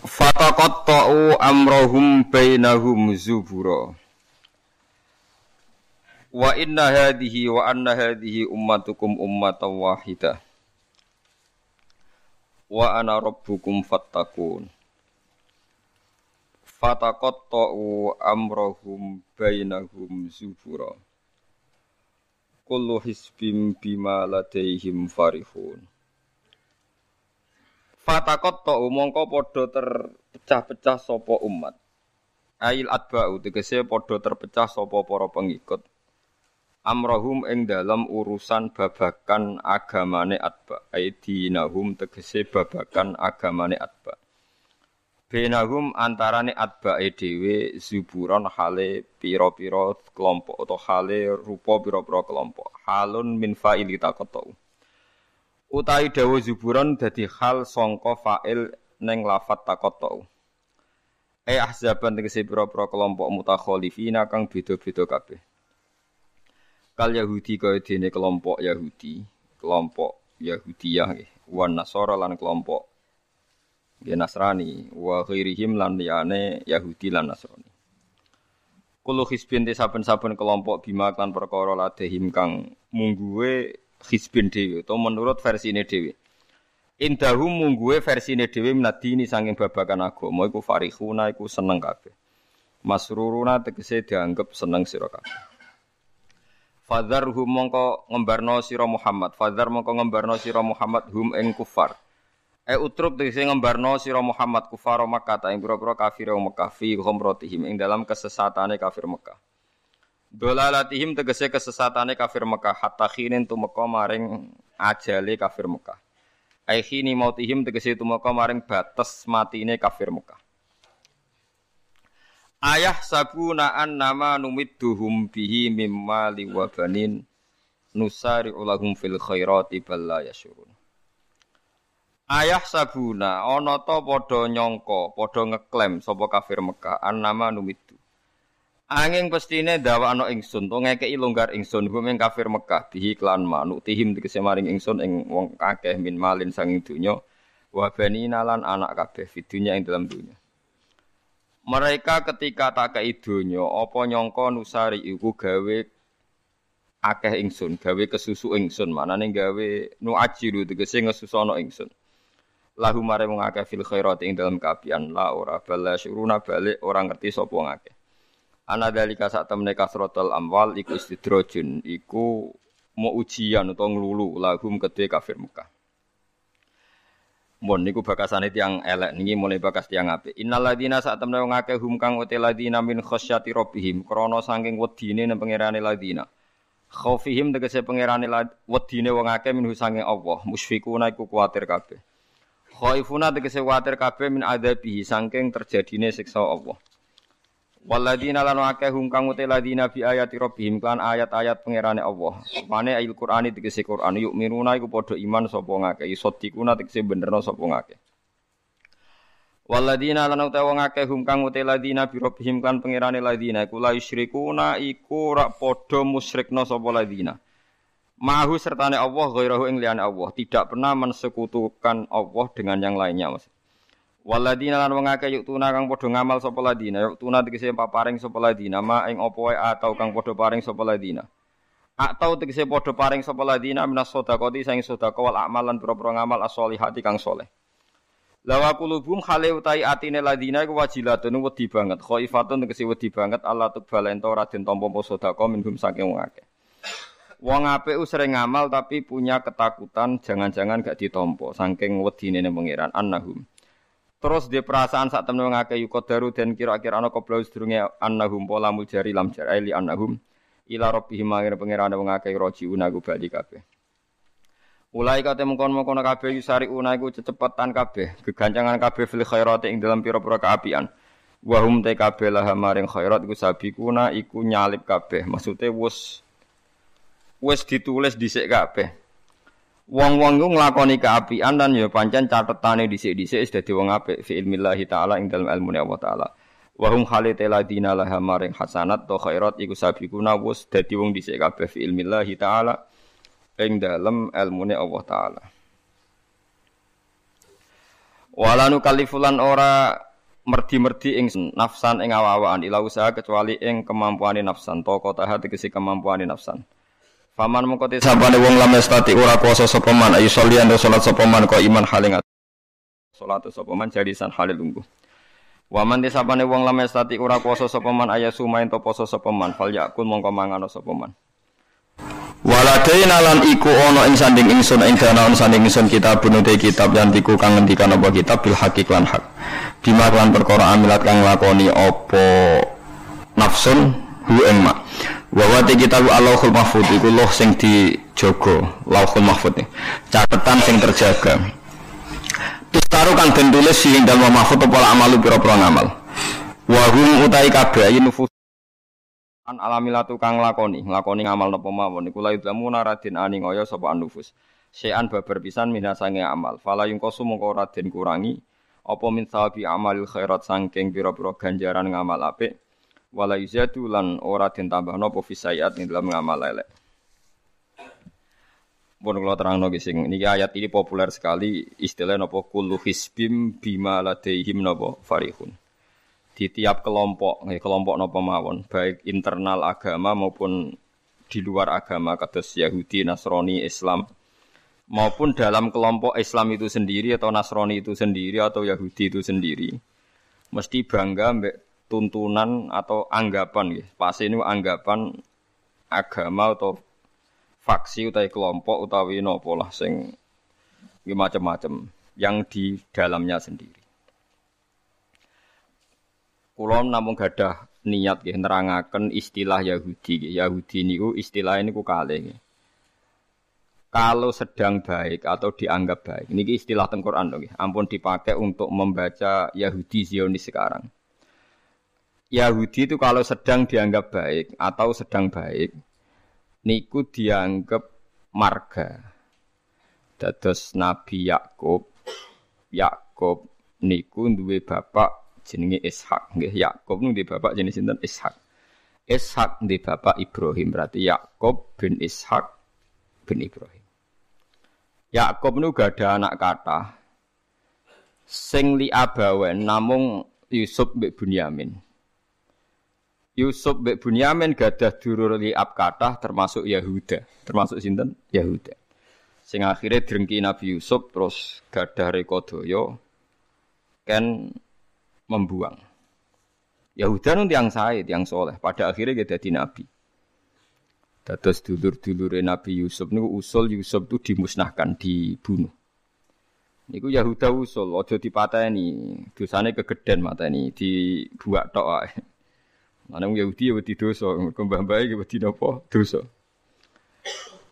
Fataqatta'u amrahum bainahum zubura. Wa inna hadhihi wa anna hadhihi ummatukum ummatan wahidah. Wa ana rabbukum fattaqun. Fataqatta'u amrahum bainahum zubura. Kullu hisbim bima ladaihim farihun. Fataqatta'u mongko padha terpecah-pecah sapa umat. Ail atba'u tegese padha terpecah sapa para pengikut. Amrahum ing dalam urusan babakan agamane atba. Aidinahum tegese babakan agamane atba. Benahum antarane atba'e dhewe zuburan hale pira-pira kelompok atau hale rupa pira-pira kelompok. Halun min fa'ili taqatta'u. Utai dawa zuburan dadi hal sangka fa'il ning lafat taqatta'u. Ahzaban tegese pira-pira kelompok mutakhalifina kang beda-beda kabeh. Kal Yahudi kaya dene kelompok Yahudiyah nggih, wan Nasara lan kelompok nggih Nasrani, wa ghairihim lan liyane Yahudi lan Nasrani. Kulo hisbin saben-saben kelompok bima lan perkara ladehim kang mungguwe Hizbin dewi, atau menurut versi ini dewi. Indahum mungguwe versi ini dewi menadini sanging babakan agama. Iku farihuna, iku seneng kabeh. Masruruna tegese dianggap seneng sira kabeh. Fadhar hum mongko ngembarno sira Muhammad. Fadhar mongko ngembarno sira Muhammad hum ing kufar. Utrub tegese ngembarno sira Muhammad kufar Makkah ta ing pira-pira kafir Makkah fi ghamratihim ing dalam kesesatane kafir Makkah. Dolalatihim tegese kesesatane kafir Mekah hatta khinin tumeka maring ajale kafir Mekah. Aikhini mautihim tegese tumeka maring batas matine kafir Mekah. Ayah sabuna annama numidduhum bihi mimma liwabanin nusari ulahum fil khairati balla yasyurun. Ayah sabuna ana ta padha nyangka, padha ngeklaim sapa kafir Mekah annama numiddu. Angin pestine dawa ana ingsun to ngekeki longgar ingsun gumeng kafir Mekah bihi klan manuk tihim tegese maring ingsun ing wong akeh min malin sanging donya wa banina lan anak kabeh vidunya ing dalam donya. Mereka ketika tak kei donya apa nyangka nusari iku gawe akeh ingsun gawe kesusu ingsun manane gawe nuajiru tegese ngesusana ingsun. Lahu mare wong akeh fil khairati ing dalam kabian la ora bala syuruna balik ora ngerti sapa wong akeh. Anadalika sak temne kasrotal amwal iku istidrojun iku mau ujian atau ngelulu lahum kedhe kafir Mekah. Mun niku bakasane tiyang elek niki mulai bakas tiyang apik. Innalladzina sak temne wong akeh hum kang uteladzina min khasyati rabbihim krana saking wedine nang pangerane ladzina. Khaufihim tegese pangerane wedine wong akeh minhu saking Allah musfiquna iku kuwatir kabeh. Khaifuna tegese kuwatir kabeh min adzabihi saking terjadine siksa Allah. Waladina lan akehum kang uteladina bi ayati rabbihim kan ayat-ayat pangerane Allah. Mane ayat Qur'an dikese Qur'an yuk miruna iku padha iman sapa ngake isodikuna dikese benerna sapa ngake. Waladina lan utawa ngakehum kang uteladina bi rabbihim kan pangerane ladina iku la yusyrikuna iku rak padha musyrikna sapa ladina. Ma'ahu sertane Allah ghairahu ing liyane Allah, tidak pernah mensekutukan Allah dengan yang lainnya. Waladina lan wong akeh yuktuna kang padha ngamal sapa ladina yuktuna tegese paring sapa ladina ma ing apa wae atau kang padha paring sapa ladina atau tegese padha paring sapa ladina minas sedaqati saing sedaqah wal amalan pira-pira ngamal as-solihati kang saleh. Lawa kulubum khale utai atine ladina iku wajilatun wedi banget khaifatun tegese wedi banget Allah tubalento ora den tampa sedaqah minhum saking wong akeh. Wong apik sering ngamal tapi punya ketakutan jangan-jangan gak ditampa saking wedine ning pangeran annahum. Terus dia perasaan saat temen mengakai yukodaru dan kira-kira anakku belaus durungnya annahum pola muljari lam jaraili annahum ila robbihim mangir pengirana mengakai rojiun aku balik kabeh. Ulai kate mengkon-mengkon kabeh yusari una iku cecepetan kabeh, gegancangan kabeh fil khairati ing dalam pira-pira kaapian. Wa hum ta kabeh laha maring khairat iku sabikuna iku nyalip kabeh. Maksude wis ditulis dhisik kabeh. Wong-wong iku nglakoni kaapian lan ya pancen catetane dhisik-dhisik wis dadi wong apik fi ilmillahi taala ing dalam ilmu Allah taala. Wa hum khalita ladina laha maring hasanat ta khairat iku sabikuna wis dadi wong dhisik kabeh fi ilmillahi taala. Ing dalam ilmune Allah taala. Wala nukallifulan ora merdi-merdi ing nafsan ing awa-awaan ila usaha kecuali ing kemampuane nafsan, toko tahati kesi kemampuane nafsan. Faman mengkoti sabane wong lam yastati ora kuasa sapa man ayu sholian salat sapa man ka iman haling salat sapa man jalisan halil lungguh. Waman disabane wong lam yastati ora kuasa sapa man ayasu main to poso sapa man fal yakun mongko mangan sapa man. Waladaina lan iku ana ing sanding ingsun ing danaon sanding ingsun kitab bunute kitab lan iku kang ngendikan apa kitab bil hakik lan hak bima lan perkara amilat kang lakoni apa nafsun hu ing mak wa wa kitab Allahul Mahfuz iku loh sing dijaga Lauhul Mahfuz catetan sing terjaga tustaru kang den tulis sing dalem mahfuz apa amalu pira-pira amal wa hum utai kabeh nufus an alamilatu kang lakoni ngamal napa mawon iku la idlamuna radin aningaya sapa anufus sean babar pisan minasange amal fala yungkosu mongko radin kurangi apa min sawabi amalil khairat saking pira-pira ganjaran ngamal apik wala yuzatu lan ora den tambahno apa fisayat ing dalam ngamal elek pun kula terangno iki sing niki ayat ini populer sekali istilah napa kullu hisbim bima ladaihim napa farihun di tiap kelompok napa mawon baik internal agama maupun di luar agama kados Yahudi, Nasrani, Islam maupun dalam kelompok Islam itu sendiri atau Nasrani itu sendiri atau Yahudi itu sendiri mesti bangga mbek tuntunan atau anggapan nggih pasti ini anggapan agama atau faksi utawi kelompok utawi napa lah sing macam-macam yang di dalamnya sendiri. Kulo namung gadah niat nggih nerangaken istilah Yahudi. Yahudi niku istilah niku kalih. Kalau sedang baik atau dianggap baik. Niki istilah teng Quran lho nggih. Ampun dipakai untuk membaca Yahudi Zionis sekarang. Yahudi itu kalau sedang dianggap baik atau sedang baik niku dianggap marga. Dados Nabi Yakub. Yakub niku duwe bapak jenenge Ishak nggih. Yakub nduwe bapak jenenge sinten? Ishak. Ishak nduwe bapak Ibrahim, berarti Yakub bin Ishak bin Ibrahim. Yakub niku gadah anak kathah sing liabawen namung Yusuf mbek Bunyamin. Yusuf mbek Bunyamin gadah dulur liab kathah termasuk Yahuda, termasuk sinten? Yahuda. Sing akhire drengki Nabi Yusuf terus gadah rekodaya ken membuang. Yahuda nun tiang sae, tiang soleh. Pada akhirnya dia jadi nabi. Dados dulur-dulure Nabi Yusuf niku usul Yusuf itu dimusnahkan, dibunuh. Niku Yahuda usul, aja dipateni, dosane kegeden mateni, dibuak tok ae. Nang Yahudi ya wedi dosa, mbah-mbahe ya wedi napa? Dosa.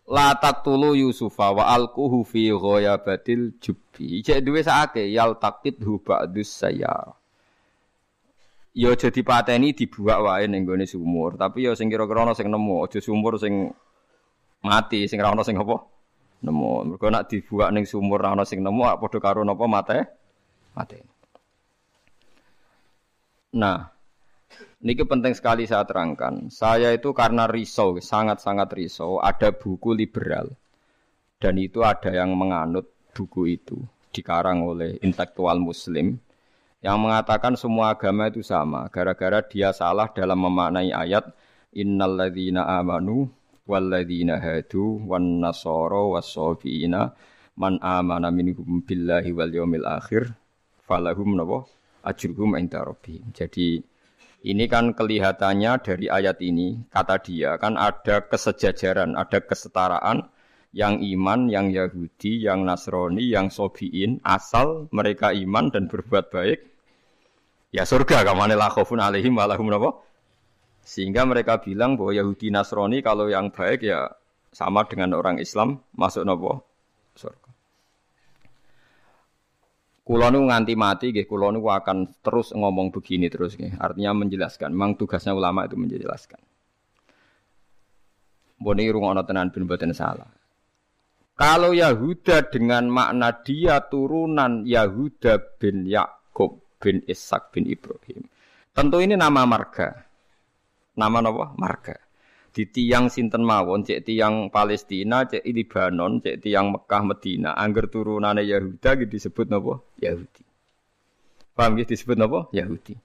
La taqtulu Yusufa wa alquhu fi ghayabatil jubbi. Cek duwe sakake yal taqtidhu ba'dus sayyar. Ya aja dipateni dibuak wae ning gone sumur, tapi ya sing kira-kira ana sing nemu, aja sumur sing mati, sing ora ana sing apa? Nemu. Mergo nek dibuak ning sumur ora ana sing nemu, ak padha karo napa mate? Mate. Nah, niki penting sekali saya terangkan. Saya itu karena risau, sangat-sangat risau, ada buku liberal. Dan itu ada yang menganut buku itu, dikarang oleh intelektual muslim. Yang mengatakan semua agama itu sama, gara-gara dia salah dalam memaknai ayat innalladzina amanu walladzina hadu wan nasara wassofina man amana minhum billahi wal yaumil akhir falahum nawa ajruhum inda rabbih. Jadi ini kan kelihatannya dari ayat ini kata dia kan ada kesejajaran, ada kesetaraan yang iman, yang Yahudi, yang Nasrani, yang Sobiin, asal mereka iman dan berbuat baik ya surga, kamane la khaufun alaihim wa lahum napa? Sehingga mereka bilang bahwa Yahudi Nasrani kalau yang baik ya sama dengan orang Islam masuk napa? surga. Kula nu nganti mati nggih kula nu akan terus ngomong begini terus nggih. Artinya menjelaskan. Memang tugasnya ulama itu menjelaskan. Mbone rungokno tenan ben mboten salah. Kalau Yahuda dengan makna dia turunan Yahuda bin Yakub bin Ishak bin Ibrahim. Tentu ini nama marga. Nama napa? Marga. Di tiang sinten mawon, cek tiang Palestina, cek Libanon, cek tiang Mekah, Medina, angger turunane Yahuda disebut napa? Yahudi. Paham nggih disebut napa? Yahudi.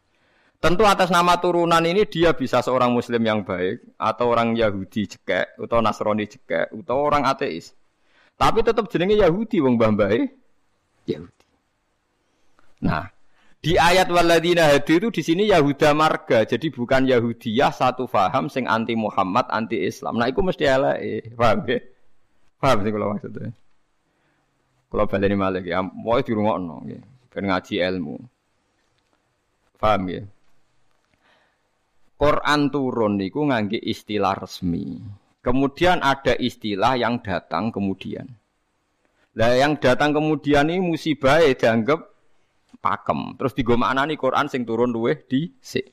Tentu atas nama turunan ini dia bisa seorang muslim yang baik atau orang Yahudi jekek, atau Nasrani jekek, atau orang ateis. Tapi tetap jenenge Yahudi wong mbah-mbahe Yahudi. Nah, di ayat walladzina hadu itu di sini Yahuda marga. Jadi bukan Yahudiyah satu faham sing anti Muhammad, anti Islam. Nah, iku mesti eleke. Paham nggih? Paham sing kula maksud e. Kula baleni malih ya, wae dirungokno nggih, ben ngaji ilmu. Paham nggih? Quran turun niku ngangge istilah resmi. Kemudian ada istilah yang datang kemudian. Lah yang datang kemudian ini musibah dianggap pakem. Terus digo maknani Quran sing turun luweh dhisik.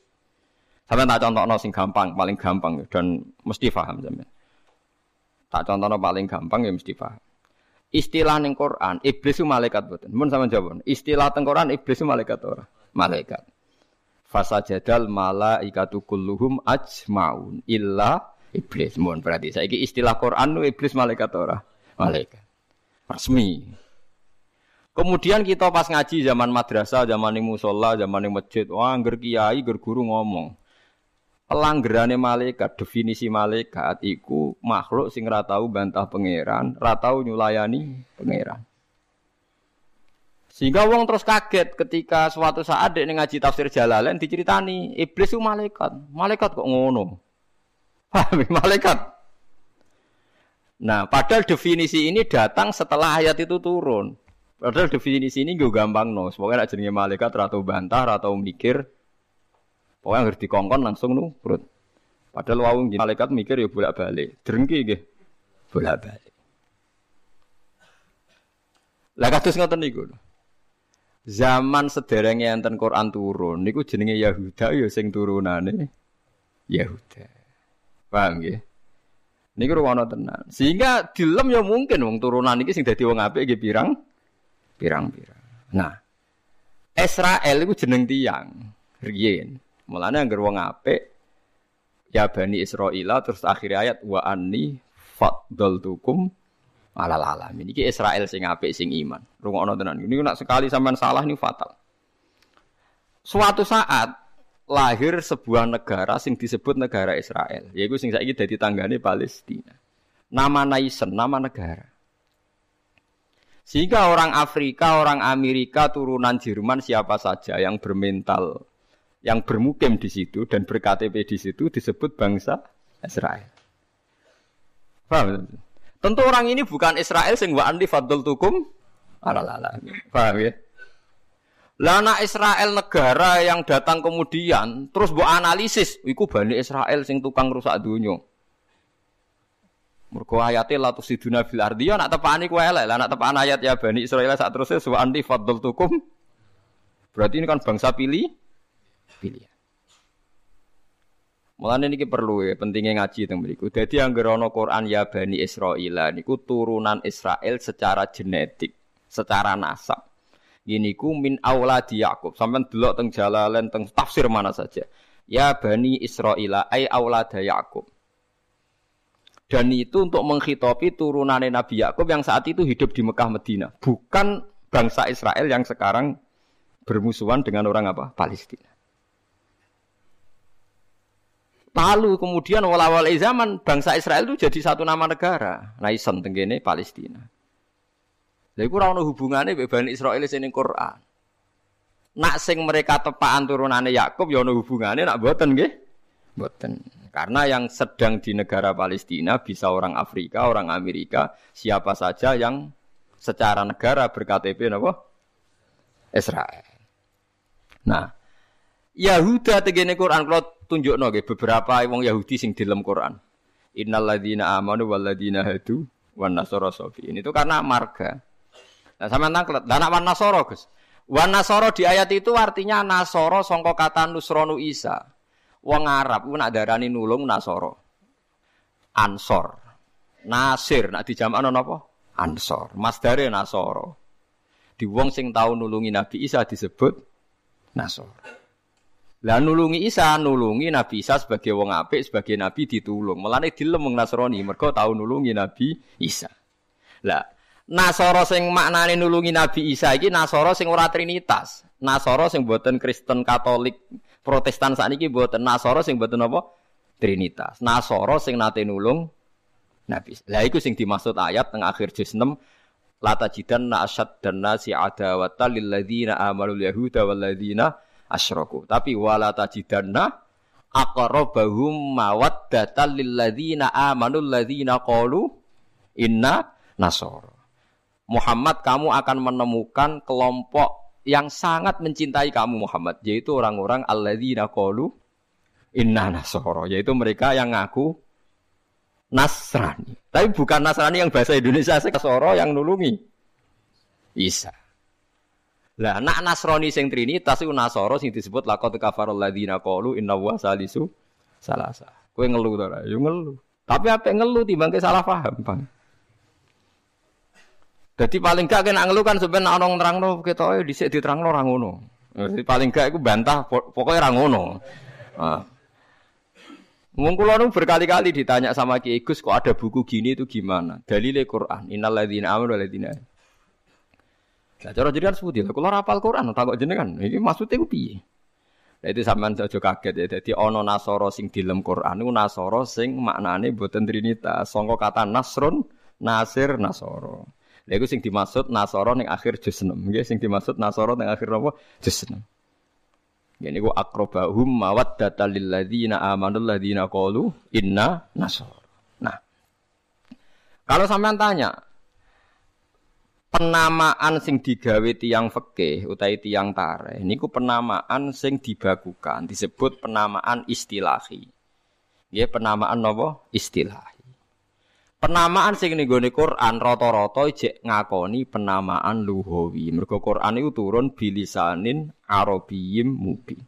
Sampeyan tak contokno sing gampang, paling gampang dan mesti paham sampeyan. Tak contokno paling gampang ya mesti paham. Istilah ning Quran, iblis ku malaikat mboten. Mun sampeyan jawab. Istilah teng Quran iblis ku malaikat ora? Malaikat. Fasajadal malaikatu kulluhum ajmaun illa iblis mohon berarti saiki istilah Quran itu iblis malaikat ora? Malaikat. Resmi. Kemudian kita pas ngaji zaman madrasah, zaman ning musala, zaman ning masjid, wah angger kiai, angger guru ngomong. Pelanggerane malaikat, definisi malaikat iku makhluk sing ora tau bantah pangeran, ora tau nyulayani pangeran. Sehingga wong terus kaget ketika suatu saat dek ngaji tafsir Jalalain diceritani, iblis itu malaikat. Malaikat kok ngono? Malaikat. Nah, padahal definisi ini datang setelah ayat itu turun. Padahal definisi ini nggih gampang no. Pokoknya nek jenenge malaikat ora tau bantah, ora tau mikir. Pokoknya ngerti dikongkon langsung nurut. Padahal wau malaikat mikir ya bolak-balik. Drengki nggih. Bolak-balik. Lah kados ngoten niku. Zaman sederenge enten Quran turun niku jenenge Yahuda ya sing turunane Yahuda. Paham nggih. Niku ruwono tenan. Sehingga dilem ya mungkin wong turunan iki sing dadi wong apik nggih pirang-pirang. Nah, Israel iku jeneng tiyang riyen. Mulane anggere wong apik ya Bani Israila terus akhir ayat wa anni faddaltukum alal alamin. Iki Israel sing apik sing iman. Ruwono tenan. Niku nek sekali sampean salah niku fatal. Suatu saat lahir sebuah negara sing disebut negara Israel, yaiku sing saiki dadi tanggane Palestina. Nama nation, nama negara. Sehingga orang Afrika, orang Amerika, turunan Jerman siapa saja yang bermental, yang bermukim di situ dan berKTP di situ disebut bangsa Israel. Paham? Tentu orang ini bukan Israel sing wa anti faddaltukum alal alamin. Paham ya? Lah anak Israel negara yang datang kemudian terus mbok analisis iku Bani Israel sing tukang rusak donya. Mergo ayate latus siduna fil ardi ya nak tepane kuwi elek. Lah nak tepane ayat ya Bani Israel sak terusé wa anti faddaltukum. Berarti ini kan bangsa pilihan. Mulane niki perlu ya pentinge ngaji teng mriku. Dadi anggere ana Quran ya Bani Israil niku turunan Israel secara genetik, secara nasab. Giniku min awladi Yakub. Sampeyan delok teng Jalalain teng tafsir mana saja. Ya Bani Israila ay awlada Yakub. Dan itu untuk menghitopi turunane Nabi Yakub yang saat itu hidup di Mekah Medina, bukan bangsa Israel yang sekarang bermusuhan dengan orang apa? Palestina. Lalu kemudian awal-awal zaman bangsa Israel itu jadi satu nama negara, nation tenggene Palestina. Lha iku ora ono hubungane mbek Bani Israil sing ning Quran. Nak sing mereka tepakan turunane Yakub ya ono hubungane nak mboten nggih? Mboten. Karena yang sedang di negara Palestina bisa orang Afrika, orang Amerika, siapa saja yang secara negara berKTP napa? Israel. Nah, Yahuda tegene Quran kula tunjukno nggih beberapa wong Yahudi sing dilem Quran. Innal ladzina amanu wal ladzina hadu wan nasoro sofi. Ini itu karena marga. Nah sama nangklet. Dan wan nasoro Gus. Wan nasoro di ayat itu artinya nasoro songko kata nusronu Isa. Wong Arab ku nak darani nulung nasoro. Ansor. Nasir nak dijamakno napa? Ansor. Masdare nasoro. Di wong sing tau nulungi Nabi Isa disebut nasoro. Lah nulungi Isa, nulungi Nabi Isa sebagai wong apik, sebagai nabi ditulung. Melane dilem Nasrani, mergo tau nulungi Nabi Isa. Lah Nasara sing maknane nulungi Nabi Isa iki Nasara sing ora trinitas. Nasara sing boten Kristen, Katolik, Protestan sakniki boten. Nasara sing boten apa? Trinitas. Nasara sing nate nulung Nabi Isa. Lah iku sing dimaksud ayat teng akhir juz 6. La tajidanna asyaddan nasi adawata lilladzina amalul yahuda walladzina asyraku. Tapi wala tajidanna aqrabahum mawaddatan lilladzina amanul ladzina qalu inna nasara. Muhammad, kamu akan menemukan kelompok yang sangat mencintai kamu Muhammad, yaitu orang-orang alladzina qalu inna nasara, yaitu mereka yang ngaku Nasrani. Tapi bukan Nasrani yang bahasa Indonesia, Nasara yang nulungi Isa. Lah nak Nasrani sing trinitas iku Nasara sing disebut laqad kafarul ladzina qalu inna wa salisu salasa. Kowe ngelu to ora? Yo ngelu. Tapi apik ngelu timbang salah paham, Bang. Dadi paling gak kena ngelu kan sampeyan ana nerangno ketoke dhisik diterangno ora ngono. Dadi paling gak iku bantah pokoke ora ngono. Heeh. Wong kula nu berkali-kali ditanya sama Ki Gus kok ada buku gini itu gimana? Dalile Quran. Innal ladzina amanu ladzina lah cara jenengan sebuti, kalau rapal Quran, takut jenengan, ini maksudnya itu piye? Nah itu sampean aja kaget ya, jadi ono nasoro sing dilem Quran, itu nasoro sing maknane boten trinitas, songko kata nasrun, nasir, nasoro. Nah itu sing dimaksud nasoro yang akhir juz 6, ya sing dimaksud nasoro yang akhir apa? Juz 6. Jadi aku akrobahum mawaddata lilladzina amanul ladzina qalu inna nasoro. Nah, kalau sampean tanya, penamaan sing digawe tiyang fikih utawi tiyang tarikh niku penamaan sing dibakukan disebut penamaan istilahi. Nggih, penamaan napa? Istilahi. Penamaan sing ning gone Quran rata-rata jek ngakoni penamaan luhawi. Mergo Quran niku turun bilisanin Arabiyyin mubin.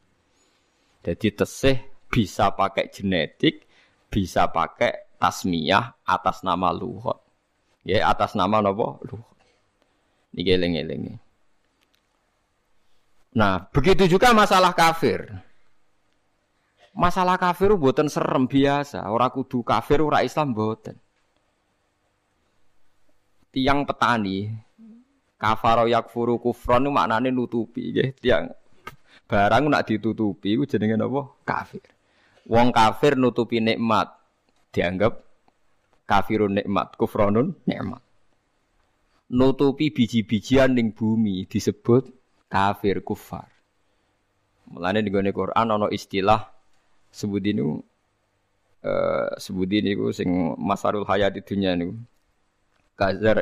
Dadi tesih bisa pakai genetik, bisa pakai tasmiyah atas nama luhat. Nggih, atas nama napa? Luhat. Digeleng-geleng. Nah, begitu juga masalah kafir. Masalah kafir mboten serem biasa, ora kudu kafir ora Islam mboten. Tiang petani, kafaro yakfuru kufron niku maknane nutupi nggih, tiang barang nak ditutupi iku jenenge napa? Kafir. Wong kafir nutupi nikmat, dianggap kafirun nikmat, kufronun nikmat. Nutupi biji-bijian ning bumi disebut kafir kufar. Mulane ning gone Quran ana istilah sebut niku sing Masarul Hayat dunya niku. Kazar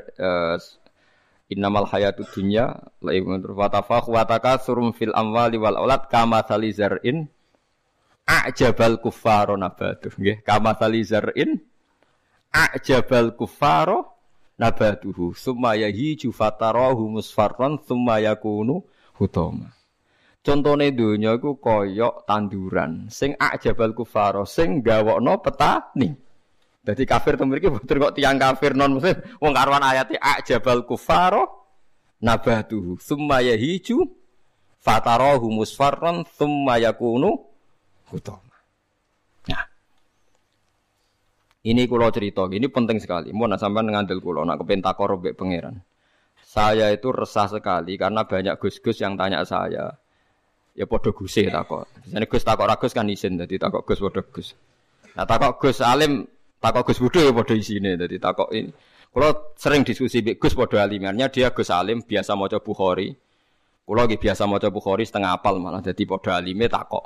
innamal hayatud dunya wa tafakhu wa takatsurum fil amwali wal aulad kama salizarin ajabal kuffaro nabatuh nggih kama salizarin ajabal kuffaro nabatuhu summa yahiju fatarahu musfarran summa yakunu hutama. Contone donya iku kaya tanduran sing ajabal kufara sing gawokno petani. Dadi kafir temen iki boten kok tiyang kafir non muslim wong karuan ayate ajabal kufara nabatuhu summa yahiju fatarahu musfarran summa yakunu hutama. Nah, ini kula cerita, ini penting sekali. Mun sampean ngandel kula nak kepentakor mbek pangeran. Saya itu resah sekali karena banyak gus-gus yang tanya saya. Ya padha gusih takok. Biasane gus takok ra gus kan isin, dadi takok gus padha gus. Nah takok gus alim, takok gus bodho ya padha isine, dadi takok ini. Kula sering diskusi mbek gus padha alimannya, dia gus alim biasa maca Bukhari. Kula nggih biasa maca Bukhari setengah apal malah dadi padha alime takok.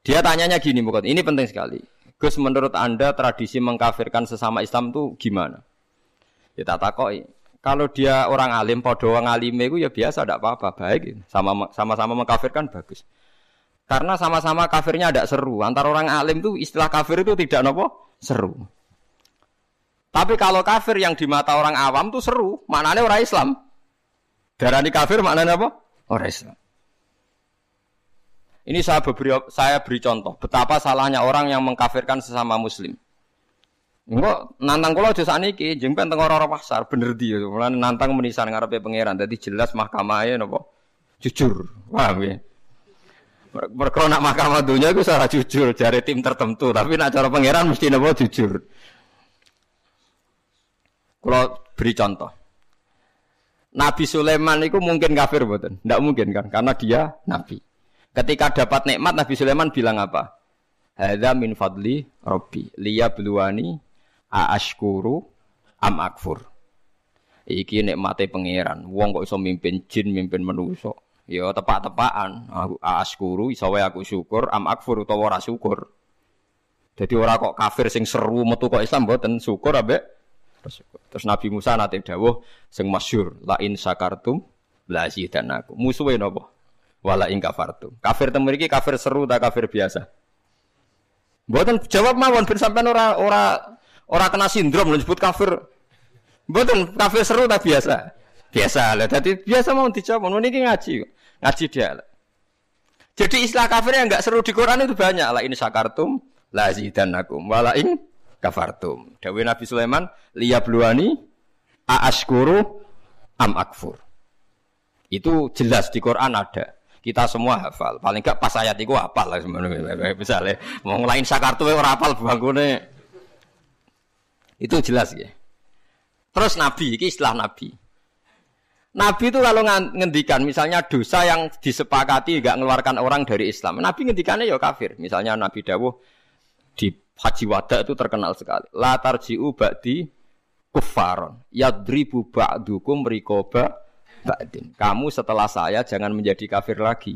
Dia tanyanya gini, bukan? Ini penting sekali. Gus, menurut Anda tradisi mengkafirkan sesama Islam itu gimana? Ya tak takoki. Kalau dia orang alim, padha wong alime iku ya biasa ndak apa-apa, baik. Sama-sama mengkafirkan bagus. Karena sama-sama kafirnya ndak seru. Antara orang alim itu istilah kafir itu tidak nopo seru. Tapi kalau kafir yang di mata orang awam itu seru, maknanya orang Islam. Darani kafir maknanya apa? Orang Islam. Ini saya beri contoh betapa salahnya orang yang mengkafirkan sesama muslim. Engko nantang kula aja sakniki, jempen teng ora-ora pasar, bener di nantang menisan ngarepe pangeran. Dadi jelas mahkamahe napa? Jujur. Paham nggih. Perkara nak mahkamah dunia iku salah jujur jare tim tertentu, tapi nak cara pangeran mesti napa jujur. Kula beri contoh. Nabi Sulaiman iku mungkin kafir mboten? Ndak mungkin kan, karena dia nabi. Ketika dapat nikmat Nabi Sulaiman bilang apa? Hadza min fadli rabbi liyabluwani Aashkuru am akfur. Iki nikmate pangeran. Wong kok iso mimpin jin, mimpin manusa. Ya tepak-tepakan. Aashkuru iso wae aku syukur, am akfur utawa ora syukur. Dadi ora kok kafir sing seru metu kok Islam mboten, syukur ambek bersyukur. Terus Nabi Musa nate dawuh sing masyhur, la in syakartum la zidanakum. Musuhe napa? Wala in kafartum. Kafir temu iki kafir seru ta kafir biasa? Mboten jawab mawon ben sampean ora kena sindrom lho disebut kafir. Mboten kafir seru ta biasa. Biasa lho. Dadi biasa mau dijawab. Ngono niki ngaji dia. Jadi istilah kafir yang enggak seru di Quran itu banyak. La in syakartum la zidanakum wa la in kafartum. Dawuh Nabi Sulaiman, liyabluwani aashkuru am akfur. Itu jelas di Quran ada. Kita semua hafal. Paling enggak pas ayat iku hafal lah sebenarnya. Misale wong lain sakartu ora hafal bangkone. Itu jelas ya. Terus nabi iki istilah nabi. Nabi itu kalau ngendikan misalnya dosa yang disepakati enggak ngeluarkan orang dari Islam. Nabi ngendikane ya kafir. Misalnya Nabi dawuh di Haji Wada itu terkenal sekali. La tarji'u ba'di kuffaron yadribu ba'dukum riqaba. Kamu setelah saya jangan menjadi kafir lagi.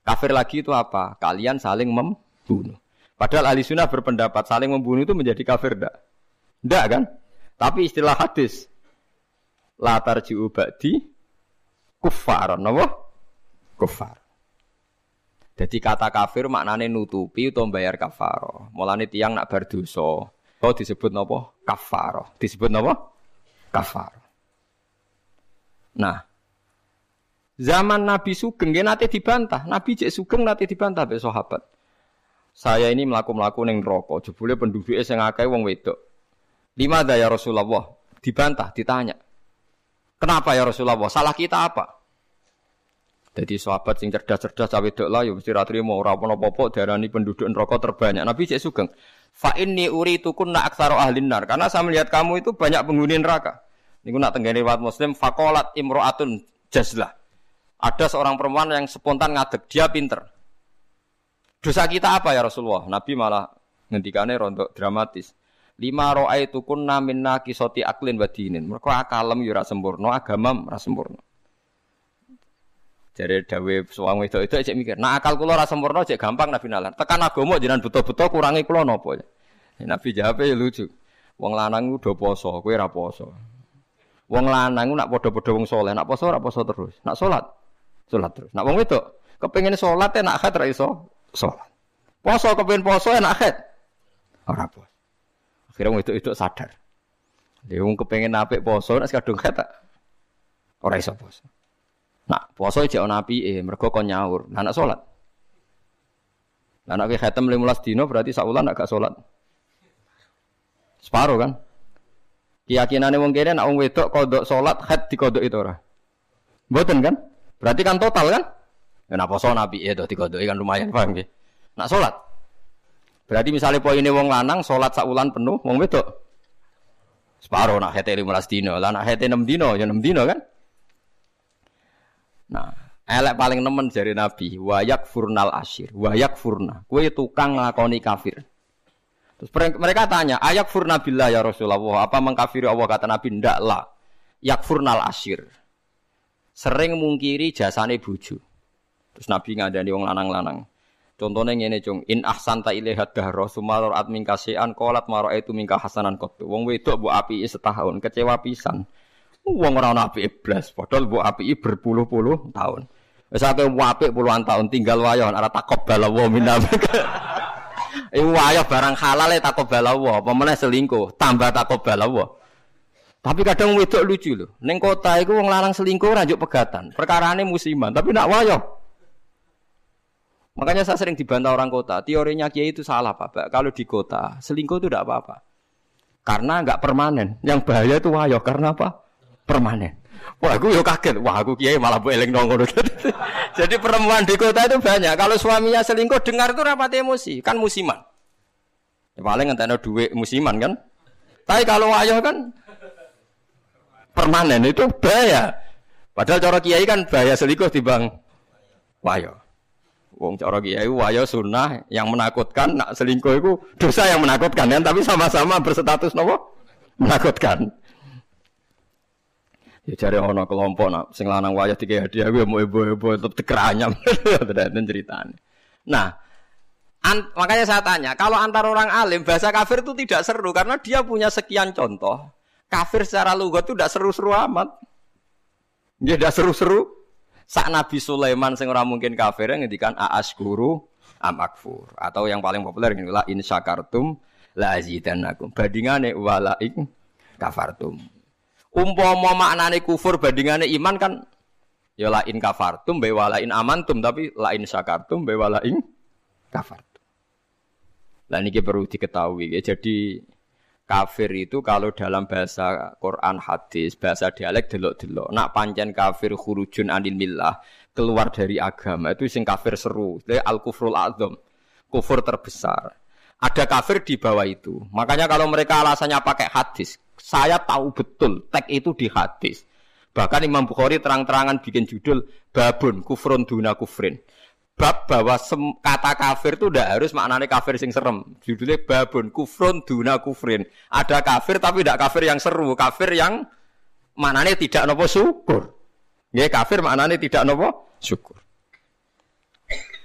Kafir lagi itu apa? Kalian saling membunuh. Padahal ahli sunnah berpendapat saling membunuh itu menjadi kafir enggak? Enggak kan? Tapi istilah hadis la tarji'u ba'di kuffar, napa? Kuffar. Jadi kata kafir maknane nutupi utawa bayar kafarah. Mulane tiyang nak berdosa, kok disebut napa? Kafarah. Disebut napa? Kafarah. Nah, zaman Nabi Sugeng, ya nanti dibantah. Nabi Cik Sugeng nanti dibantah oleh sahabat. Saya ini melaku-melaku yang rokok. Jebule penduduknya yang ngakai wong wedok. Lima daya Rasulullah. Dibantah, ditanya. Kenapa ya Rasulullah? Salah kita apa? Jadi sahabat yang cerdas-cerdas wedok lah. Ya mesti ratri mau rapun apa-apa. Darani penduduk rokok terbanyak. Nabi Cik Sugeng. Fa'inni uri tukunna aksaro ahlinar. Karena saya melihat kamu itu banyak penghuni neraka. Ini aku nak tenggiri lewat muslim. Fakolat imro'atun jazlah. Ada seorang perempuan yang spontan ngadeg, dia pinter. Dosa kita apa ya Rasulullah? Nabi malah ngendikane rontok dramatis. Lima ra'aitu kunna minna kisoti aklin wa dinin. Mergo akalem yo ora sempurna, agama ora sempurna. Jare dawuh suwang wedok-wedok cek mikir, "Nah akal kula ora sempurna cek gampang Nabi nalar. Tekan agama jenengan buta-buta kurangi kula napa?" Nabi jawabe lucu. Wong lanang ku do poso, kowe ora poso. Wong lanang ku nak padha-padha wong saleh, nak poso ora poso terus. Nak salat sholat terus. Nak wong wedok kepengin sholat enak khat ra iso sholat. Poso kepengin poso enak khat ora poso. Akhire wong wedok sadar. Lha wong kepengin apik poso nek kadung khat ora iso poso. Nak poso jek ana apike mergo kon nyaur. Lah nek sholat. Lah nek ki khatam 15 dino berarti sakwulan nek gak sholat. Separo kan. Keyakinane wong kene nek wong wedok kodok sholat khat dikodok itu ora. Mboten kan? Berarti kan total kan? Yen apa poso nabi itu digodhoki kan lumayan paham nggih. Nak salat. Berarti misale poine wong lanang salat sakwulan penuh, wong wedok separo nak hete 15 dino, lah nak hete 6 dino, ya 6 dino kan? Nah, elek paling nemen jare Nabi, wayak furnal asyir, wayak furna. Kowe tukang nglakoni kafir. Terus mereka tanya, ayak furna billah ya Rasulullah, apa mengkafiri Allah? Kata Nabi, ndaklah. Yak furnal asyir. Sering mungkiri jasane bojo. Terus Nabi ngandani wong lanang-lanang. Contone ngene, Cung, in ahsanta ilaiha dahra sumarat min kasian qalat maraitu minka hasanan qad. Wong wedok mbok apike setahun, kecewa pisan. Wong ora ana apike blas, padahal mbok apike berpuluh-puluh tahun. Wis akeh apik puluhan tahun tinggal wayon, ora takobal wa minna. Iku wayo barang halal e takobalawa, apa meneh selingkuh, tambah takobalawa. Tapi kadang wedok lucu lho. Ning kota iku wong lanang selingkuh ora njuk pegatan. Perkarane musiman, tapi nak wayo. Makanya saya sering dibantah orang kota. Teorinya kiai itu salah, Pak. Kalau di kota, selingkuh itu tidak apa-apa. Karena enggak permanen. Yang bahaya itu wayo karena apa? Permanen. Wah, aku yo kaget. Wah, aku kiai malah bu eling nongol. Jadi perempuan di kota itu banyak. Kalau suaminya selingkuh, dengar itu rapat emosi. Kan musiman. Ya, paling ngenteni duit musiman kan. Tapi kalau wayo kan permanen, itu bahaya. Padahal cara kiai kan bahaya selingkuh timbang wayo. Wong cara kiai wayo sunnah yang menakutkan, nak selingkuh itu dosa yang menakutkan kan, tapi sama-sama berstatus nopo menakutkan. Ya jare ana kelompok nak sing lanang wayo dikei hadiah kuwi mau heboh-heboh tetep dikeranyam tenan ceritane. Nah, makanya saya tanya, kalau antar orang alim bahasa kafir itu tidak seru karena dia punya sekian contoh. Kafir secara lugat itu tidak seru-seru amat. Ya tidak seru-seru. Sak Nabi Sulaiman sing ora mungkin kafir ngendikan a'askuru am akfur, atau yang paling populer ngene la in syakartum la azidannakum. Bandingane wala in kafartum. Umpama maknane kufur bandingane iman kan ya la in kafartum be wala in amantum, tapi la in syakartum be wala in kafartum. Lah niki perlu diketahui ya. Jadi kafir itu kalau dalam bahasa Quran hadis, bahasa dialek delok-delok. Nak pancen kafir khurujun anil millah, keluar dari agama itu sing kafir seru. Al-kufrul azam, kufur terbesar. Ada kafir di bawah itu. Makanya kalau mereka alasannya pakai hadis, saya tahu betul teks itu di hadis. Bahkan Imam Bukhari terang-terangan bikin judul babun kufrun duna kufrin. Bab bahwa kata kafir itu tidak harus maknanya kafir sing serem. Judulnya babun kufrun duna kufrin. Ada kafir tapi tidak kafir yang seru. Kafir yang maknanya tidak nopo syukur. Ya kafir maknanya tidak nopo syukur.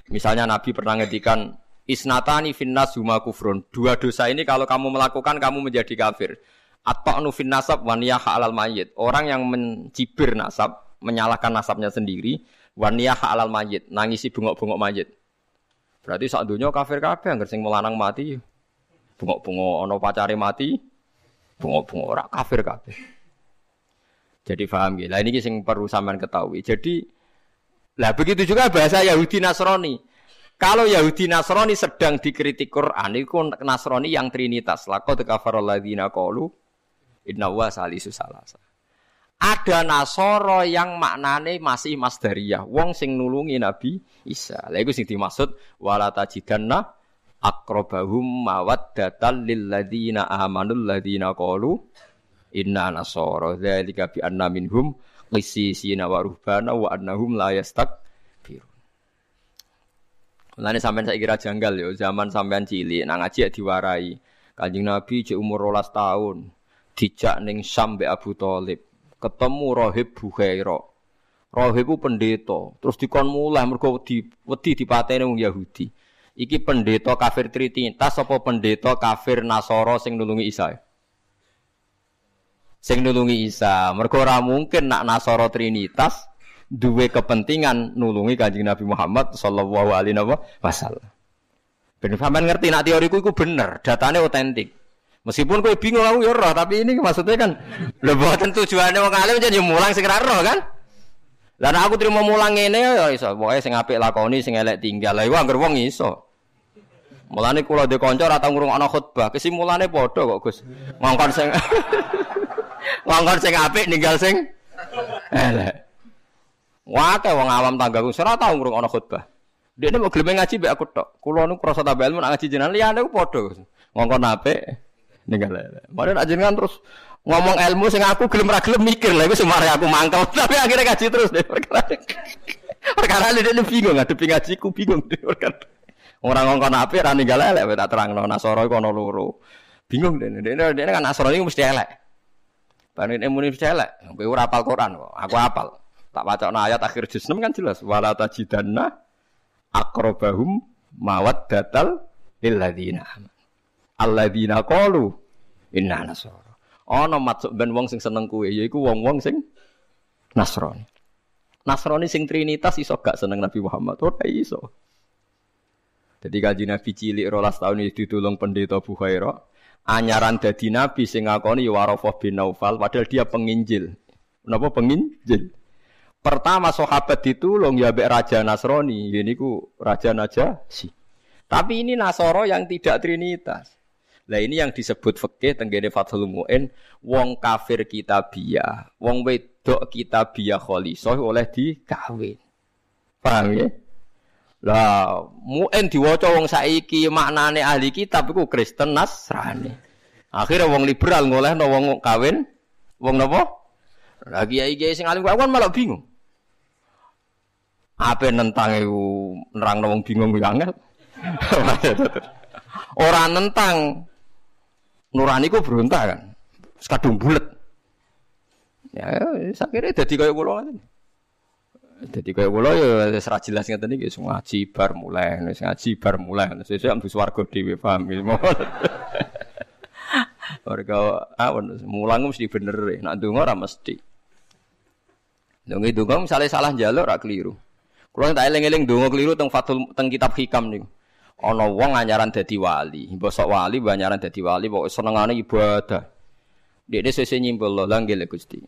Misalnya Nabi pernah ngedikan isnatani finnas huma kufrun. Dua dosa ini kalau kamu melakukan kamu menjadi kafir. At-ta'nu fin nasab wa niyaha 'alal mayyit. Orang yang mencibir nasab, menyalahkan nasabnya sendiri. Waniyaha alal mayit, nangisi bungok-bungok mayit. Berarti sak donya kafir kabeh, angger sing melanang mati bungok-bungok, ana pacare mati bungok-bungok, ora kafir kabeh. Jadi paham nggih. Lah niki sing perlu sampean ketahui. Jadi lah begitu juga bahasa Yahudi Nasrani. Kalau Yahudi Nasrani sedang dikritik Quran, iku Nasrani yang trinitas. Laqad kafarul ladzina qalu inna wa salisu salasa. Ada Nasoro yang maknane masih masdariyah, wong sing nulungi Nabi Isa. Lha iku sing dimaksud wala tajidanna aqrabahum mawaddatan lil ladzina amanul ladzina qalu inna nasara dzalika bi anna minhum qissina wa ruhbana wa annahum la yastakbirun. Mulane sampean saiki kira janggal yo, zaman sampean cilik nang ngaji diwarai. Kanjeng Nabi jek umur 12 tahun dijak ning Syam mbek Abu Thalib. Ketemu Rohib Bukhairah. Rohib ku pendeta, terus dikon mulai mergo wedi dipateni wong Yahudi. Iki pendeta kafir trinitas apa pendeta kafir Nasara sing nulungi Isa? Sing nulungi Isa, mergo ora mungkin nak Nasara trinitas duwe kepentingan nulungi Kanjeng Nabi Muhammad sallallahu alaihi wasallam. Ben sampean ngerti nak teoriku iku bener, datane otentik. Meskipun kowe bingung aku ya roh, tapi ini maksudnya kan lho boten tujuane wong alim jan yo mulang sing ra roh kan. Lah nek aku trimo mulang ngene ya iso, pokoke sing apik lakoni, sing elek tinggal. Lah iku anggere wong iso. Mulane kula ndek kanca ora tau ngrungokno khotbah, kesimulane padha kok Gus. Ngongkon sing apik ninggal sing elek. Wah, wong awam tanggaku ora tau ngrungokno khotbah. Dekne kok gelem ngaji mbek aku tok. Kula niku krasa tambah ilmu nek ngaji jenengan liyane ku padha. Ngongkon apik ninggal. Mari nak jenengan terus ngomong ilmu sing aku gelem ra gelem mikir lha iku semare aku mangkel tapi akhirnya ngaji terus deh perkara ini bingung ngadepi ngajiku bingung deh perkara orang ngongkon apik ra ninggal elek tak terangno Nasara iku ana loro bingung deh kan Nasara iku mesti elek bareng muni mesti elek kowe ora hafal Quran kok aku hafal tak wacana ayat akhir juz 6 kan jelas wala tajidanna aqrabahum mawaddatal lil ladzina alladzina qalu inna nasara. Ana maksud ben wong sing seneng kowe yaiku wong-wong sing Nasrani. Nasrani sing trinitas iso gak seneng Nabi Muhammad ora iso. Jadi kanjeng Nabi cilik 12 tahun itu ditulung pendeta Bukhaira, anyaran dadi nabi sing ngakoni Warafah bin Naufal, padahal dia penginjil. Napa penginjil? Pertama sahabat ditulung ya mbek Raja Nasrani, ya niku Raja Najasyi. Tapi ini Nasoro yang tidak trinitas. Lah ini yang disebut fikih tenggene Fathul Mu'in, wong kafir kitabiyah, wong wedok kitabiyah khalisah oleh dikawin. Paham ya? Lah Mu'in diwaca wong saiki maknane ahli kitab iku Kristen Nasrani. Akhire wong liberal ngolehno wong kawin wong napa? Lah kiai-kiai sing alim kuwi malah bingung. Ape nentang iku nerangno wong bingung kuwi angel. Ora nentang nurani ku berontak kan. Sekadung bulet. Ya sakire dadi kaya kula ngene. Jadi kaya kula ya wis ra jelas ngeten iki wis ngaji bar mulai sesuk ambus warga dhewe paham iki. Warga awon mulang mesti bener nek ndonga ora mesti. Ndonga misale salah njaluk ra keliru. Kula tak eling-eling ndonga keliru teng Fathul teng kitab Hikam niku. Ana wong anyaran dadi wali, mbosok wali banyaran dadi wali pokoke senengane ibadah. Dekne sesuk nyimpul lha nggih Gusti.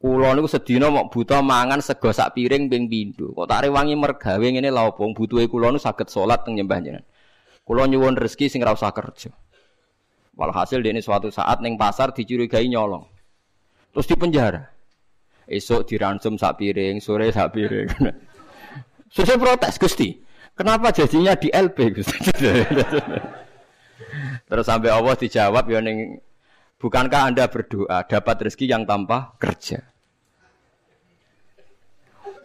Kula niku sedina mok buta mangan sego sak piring ping 7. Kok tak rewangi mergawe ngene lha opo butuhe kula nu saged salat teng nyembah jenengan. Kula nyuwun rezeki sing ora usah kerja. Walhasil dene suatu saat ning pasar dicurigai nyolong. Terus dipenjara. Esuk diransom sak piring, sore sak piring. Sesuk protes Gusti. Kenapa jadinya di LB Gusti? Terus sampai Allah dijawab ya ning bukankah Anda berdoa dapat rezeki yang tanpa kerja?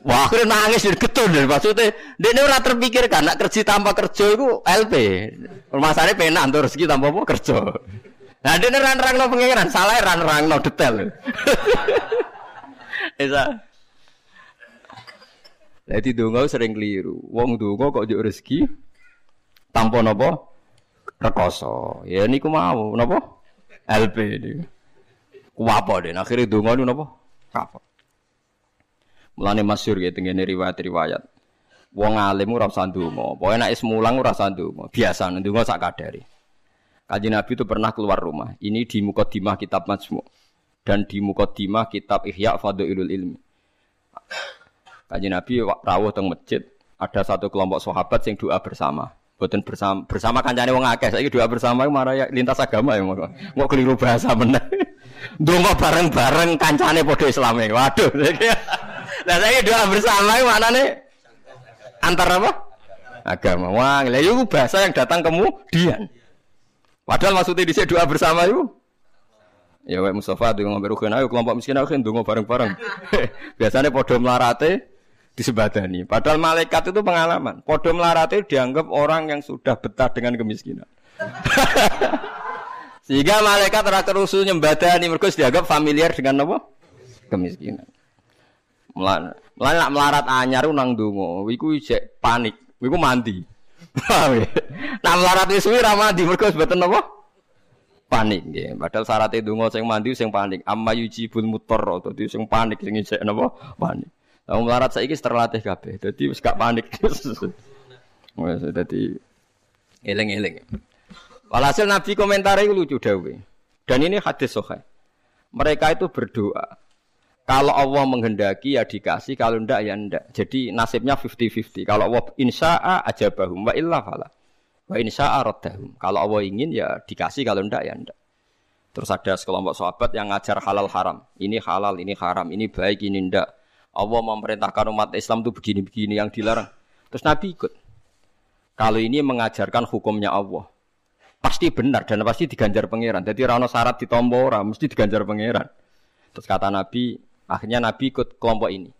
Wah, akhirnya nangis getun. Maksudnya, dia ini orang terpikirkan, nak kerja tanpa kerja itu LP. Masalahnya penak untuk rezeki tanpa apa kerja. Nah, dia ini rang-rang pengiran, salahnya rang-rang detail. Jadi, dungu sering keliru. Wong dungu kok juk rezeki tanpa apa? Rekoso. Ya, ini aku mau. Apa? LP ini apa deh, akhirnya dungan itu apa? Mulanya masyur gitu, ini riwayat-riwayat wong alim itu rasa dungan, pokoknya nak ismulang itu rasa dungan biasa, dungan sak kadari. Kanjeng Nabi itu pernah keluar rumah, ini di Muqaddimah Kitab Majmu' dan di Muqaddimah Kitab Ihya' Fadha'ilul Ilmi. Kanjeng Nabi rawuh teng masjid, ada satu kelompok sahabat yang doa bersama. Boten bersama kancane wong akeh. Saiki doa bersama iku maraya lintas agama ya monggo. Engko keliru bahasa meneh. Ndonga bareng-bareng kancane padha islame. Waduh. Lah saiki doa bersama iku maknane antar apa? Agama. Wah, lha iku bahasa yang datang kemudian. Padahal maksudnya dhisik doa bersama iku ya wae Mustafa doa berukin ayo kelompok miskin akhir ndonga bareng-bareng. Biasane padha melarate disebadani. Padahal malaikat itu pengalaman. Podo melarate dianggap orang yang sudah betah dengan kemiskinan. Sehingga malaikat ora terus nyembadani mergo dianggap familiar dengan apa? Kemiskinan. Melarat melarat anyar nang donga, iku jek panik, iku mandi. Paham ya? Nah melarat wis suwi ra mandi mergo mboten apa? Panik nggih. Padahal syaratnya donga sing mandi sing panik. Amma yujibul mutarra, dadi sing panik sing jek napa? Panik. Wong melarat saiki terlatih kabeh. Dadi wis gak panik. Wes dadi eling-eling. Walhasil Nabi komentare iku lucu dawuh. Dan ini hadis sahih. Mereka itu berdoa. Kalau Allah menghendaki ya dikasih, kalau ndak ya ndak. Jadi nasibnya 50-50. Kalau Allah insya'a ajabahum wa illa fala. Wa insya'a raddahum. Kalau Allah ingin ya dikasih, kalau ndak ya ndak. Terus ada sekelompok sahabat yang ngajar halal haram. Ini halal, ini haram, ini baik, ini ndak. Allah memerintahkan umat Islam itu begini-begini yang dilarang. Terus Nabi ikut. Kalau ini mengajarkan hukumnya Allah, pasti benar dan pasti diganjar pangeran. Jadi rano syarat ditompo ora, mesti diganjar pangeran. Terus kata Nabi, akhirnya Nabi ikut kelompok ini.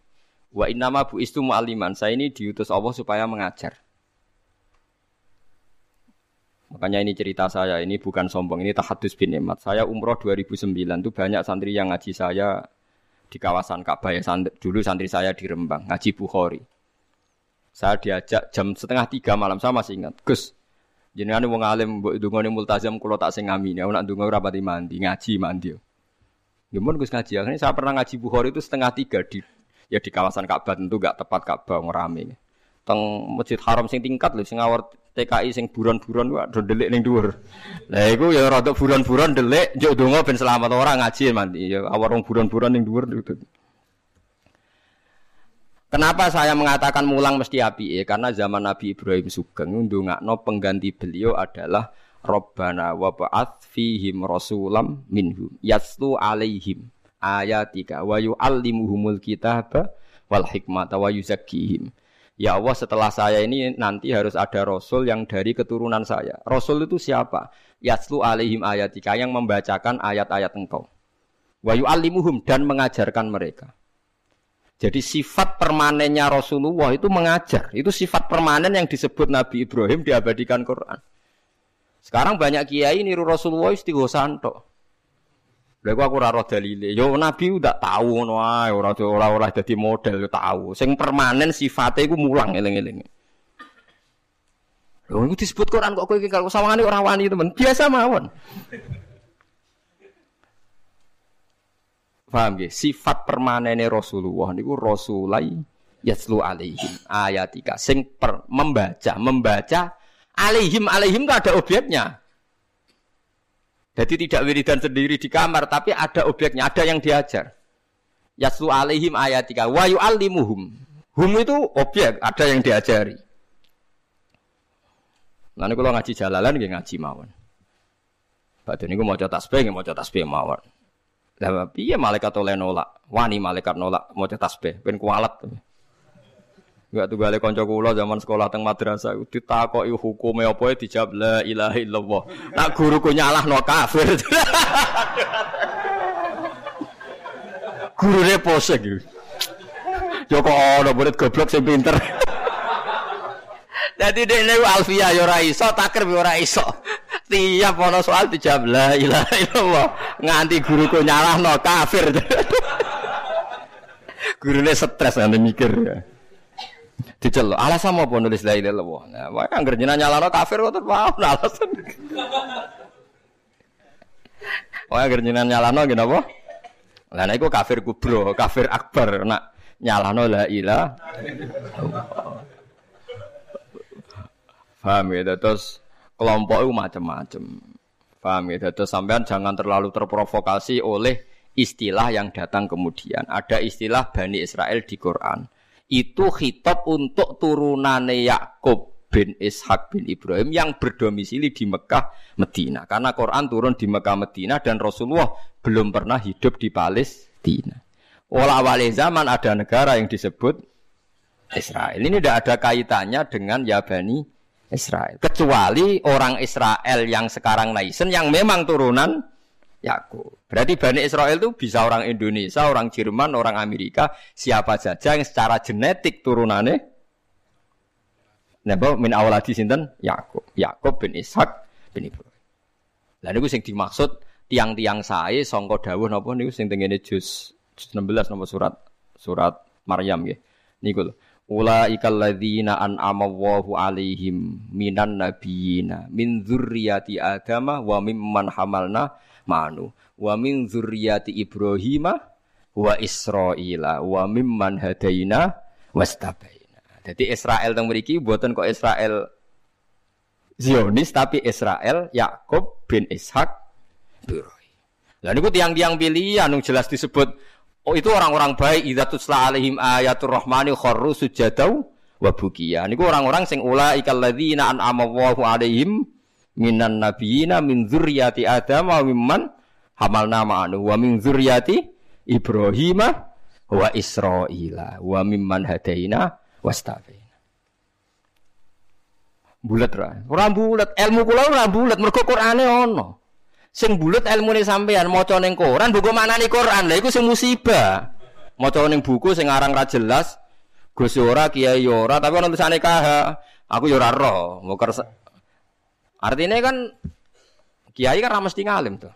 Wa innama bu'istu mu'alliman. Saya ini diutus Allah supaya mengajar. Makanya ini cerita saya, ini bukan sombong, ini tahadus bin nikmat. Saya umroh 2009 itu banyak santri yang ngaji saya di kawasan Ka'bah ya, dulu santri saya di Rembang, ngaji Bukhari. Saya diajak jam 2:30 malam, saya masih ingat. Gus, jenengan wong alim mbok ndungone multazam kula tak sing ngamini, nek ndonga ora pati mandi, ngaji mandi. Nggih mun Gus ngaji, akhirnya saya pernah ngaji Bukhari itu 2:30 di kawasan Ka'bah tentu enggak tepat Ka'bah rame. teng Masjid Haram sing tingkat lho sing awor TKI sing buron-buron wae do ndelik ning dhuwur. Lah iku ya rada buron-buron ndelik njuk donga ben selamat ora ngaji mandi ya awor wong buron-buron ning dhuwur. Kenapa saya mengatakan mulang mesti apike? Karena zaman Nabi Ibrahim Sugeng ndongakno pengganti beliau adalah Rabbana wa ba'ats fihim rasulam minhum yaslu alaihim ayatika wa yu'allimuhumul kitaba wal hikmata wa yuzakkihim. Ya Allah, setelah saya ini nanti harus ada Rasul yang dari keturunan saya. Rasul itu siapa? Yaslu alaihim ayatika, yang membacakan ayat-ayat engkau. Wa yu'allimuhum, dan mengajarkan mereka. Jadi sifat permanennya Rasulullah itu mengajar. Itu sifat permanen yang disebut Nabi Ibrahim diabadikan Quran. Sekarang banyak kiai niru Rasulullah istighosah tok. Lha kok aku ora ro dalile. Yo nabi ndak tahu ngono ae, ora dadi model tahu. Sing permanen sifate iku mulang eling-eling. Lho iku disebut Quran kok kowe iki kalau sawangane ora wani, temen. Biasa mawon. Paham nggih? Sifat permanene Rasulullah niku rasulai yaslu alaihim ayatika. Sing membaca alaihim itu ada obyeknya. Jadi tidak wiridan sendiri di kamar, tapi ada obyeknya, ada yang diajar. Yaslu alaihim ayatika wa yu'allimuhum. Hum itu obyek, ada yang diajari. Nah ini kalau ngaji Jalalain, nggih ngaji mawon. Badhe niku maca tasbih mawon. Lah piye malaikat oleh nolak? Wani malaikat nolak maca tasbih, ben kualat. Enggak tunggale kanca kula zaman sekolah teng madrasah ditakoki hukume apa dijawab la ilaha illallah. Nak guruku nyalahno kafir. Gurune pose iki. Yo kok ana murid goblok sing pinter. Dadi dene alfia yo ora iso, takrib yo ora iso. Tiap ana soal dijawab la ilaha illallah. Nganti guruku nyalahno kafir. Gurune stres nganti mikir. Dicel alasan apa nulis la ilaha illallah. Nah, wae angger jenengan nyalano kafir kok terpaun alasan. Wae angger jenengan nyalano nggih napa? Lah nek iku kafir kubro, kafir akbar nak nyalano la ilaha illallah. Paham ya, terus kelompok itu macam-macam. Paham ya, terus sampean jangan terlalu terprovokasi oleh istilah yang datang kemudian. Ada istilah Bani Israel di Quran. Itu khitab untuk turunane Yakub bin Ishak bin Ibrahim yang berdomisili di Mekah, Medina. Karena Quran turun di Mekah, Medina, dan Rasulullah belum pernah hidup di Palestina. Ola awalnya zaman ada negara yang disebut Israel. Ini tidak ada kaitannya dengan ya Bani Israel. Kecuali orang Israel yang sekarang naisen yang memang turunan Yakub. Berarti Bani Israel itu bisa orang Indonesia, orang Jerman, orang Amerika, siapa saja yang secara genetik turunannya napa min awaladi sinten Yakub. Yakub bin Ishak bin Ibrahim. Lah niku sing dimaksud tiang-tiang sae sangka dawuh napa niku sing tengene juz 16 nomor surat Maryam nggih. Niku lho. Ulaikal ladzina an'ama Allahu 'alaihim minan nabiyina min dzurriyyati Adama wa mimman hamalna manu wa min dzurriyyati Ibrahima wa Israila wa mimman hadaina wastabaina. Dadi Israel teng mriki mboten kok Israel Zionis, tapi Israel Yakub bin Ishak Ibrahim. Lah niku tiang-tiang pilihan yang jelas disebut. Oh, itu orang-orang baik. Idza tusla alaihim ayatul rahmani kharru sujadaw wa bukiya. Niku orang-orang sing ulaikal ladzina an'ama Allahu alaihim minan nabiyina min dzurriyyati Adam wa mimman hamalna ma'anu wa min dzurriyyati Ibrahim wa Israila wa mimman hadaina wastafaina. Bulat ora bulat ilmu kula ora bulat mergo Qur'ane ono. Sing bulet ilmune sampean maca ning Quran, buku manani Quran. Lha iku sing musibah. Maca ning buku sing aran ra jelas, Gus ora, kiai ora, tapi ana tulisane KH. Aku yo ora ro. Artine kan kiai kan ra mesti ngalim to.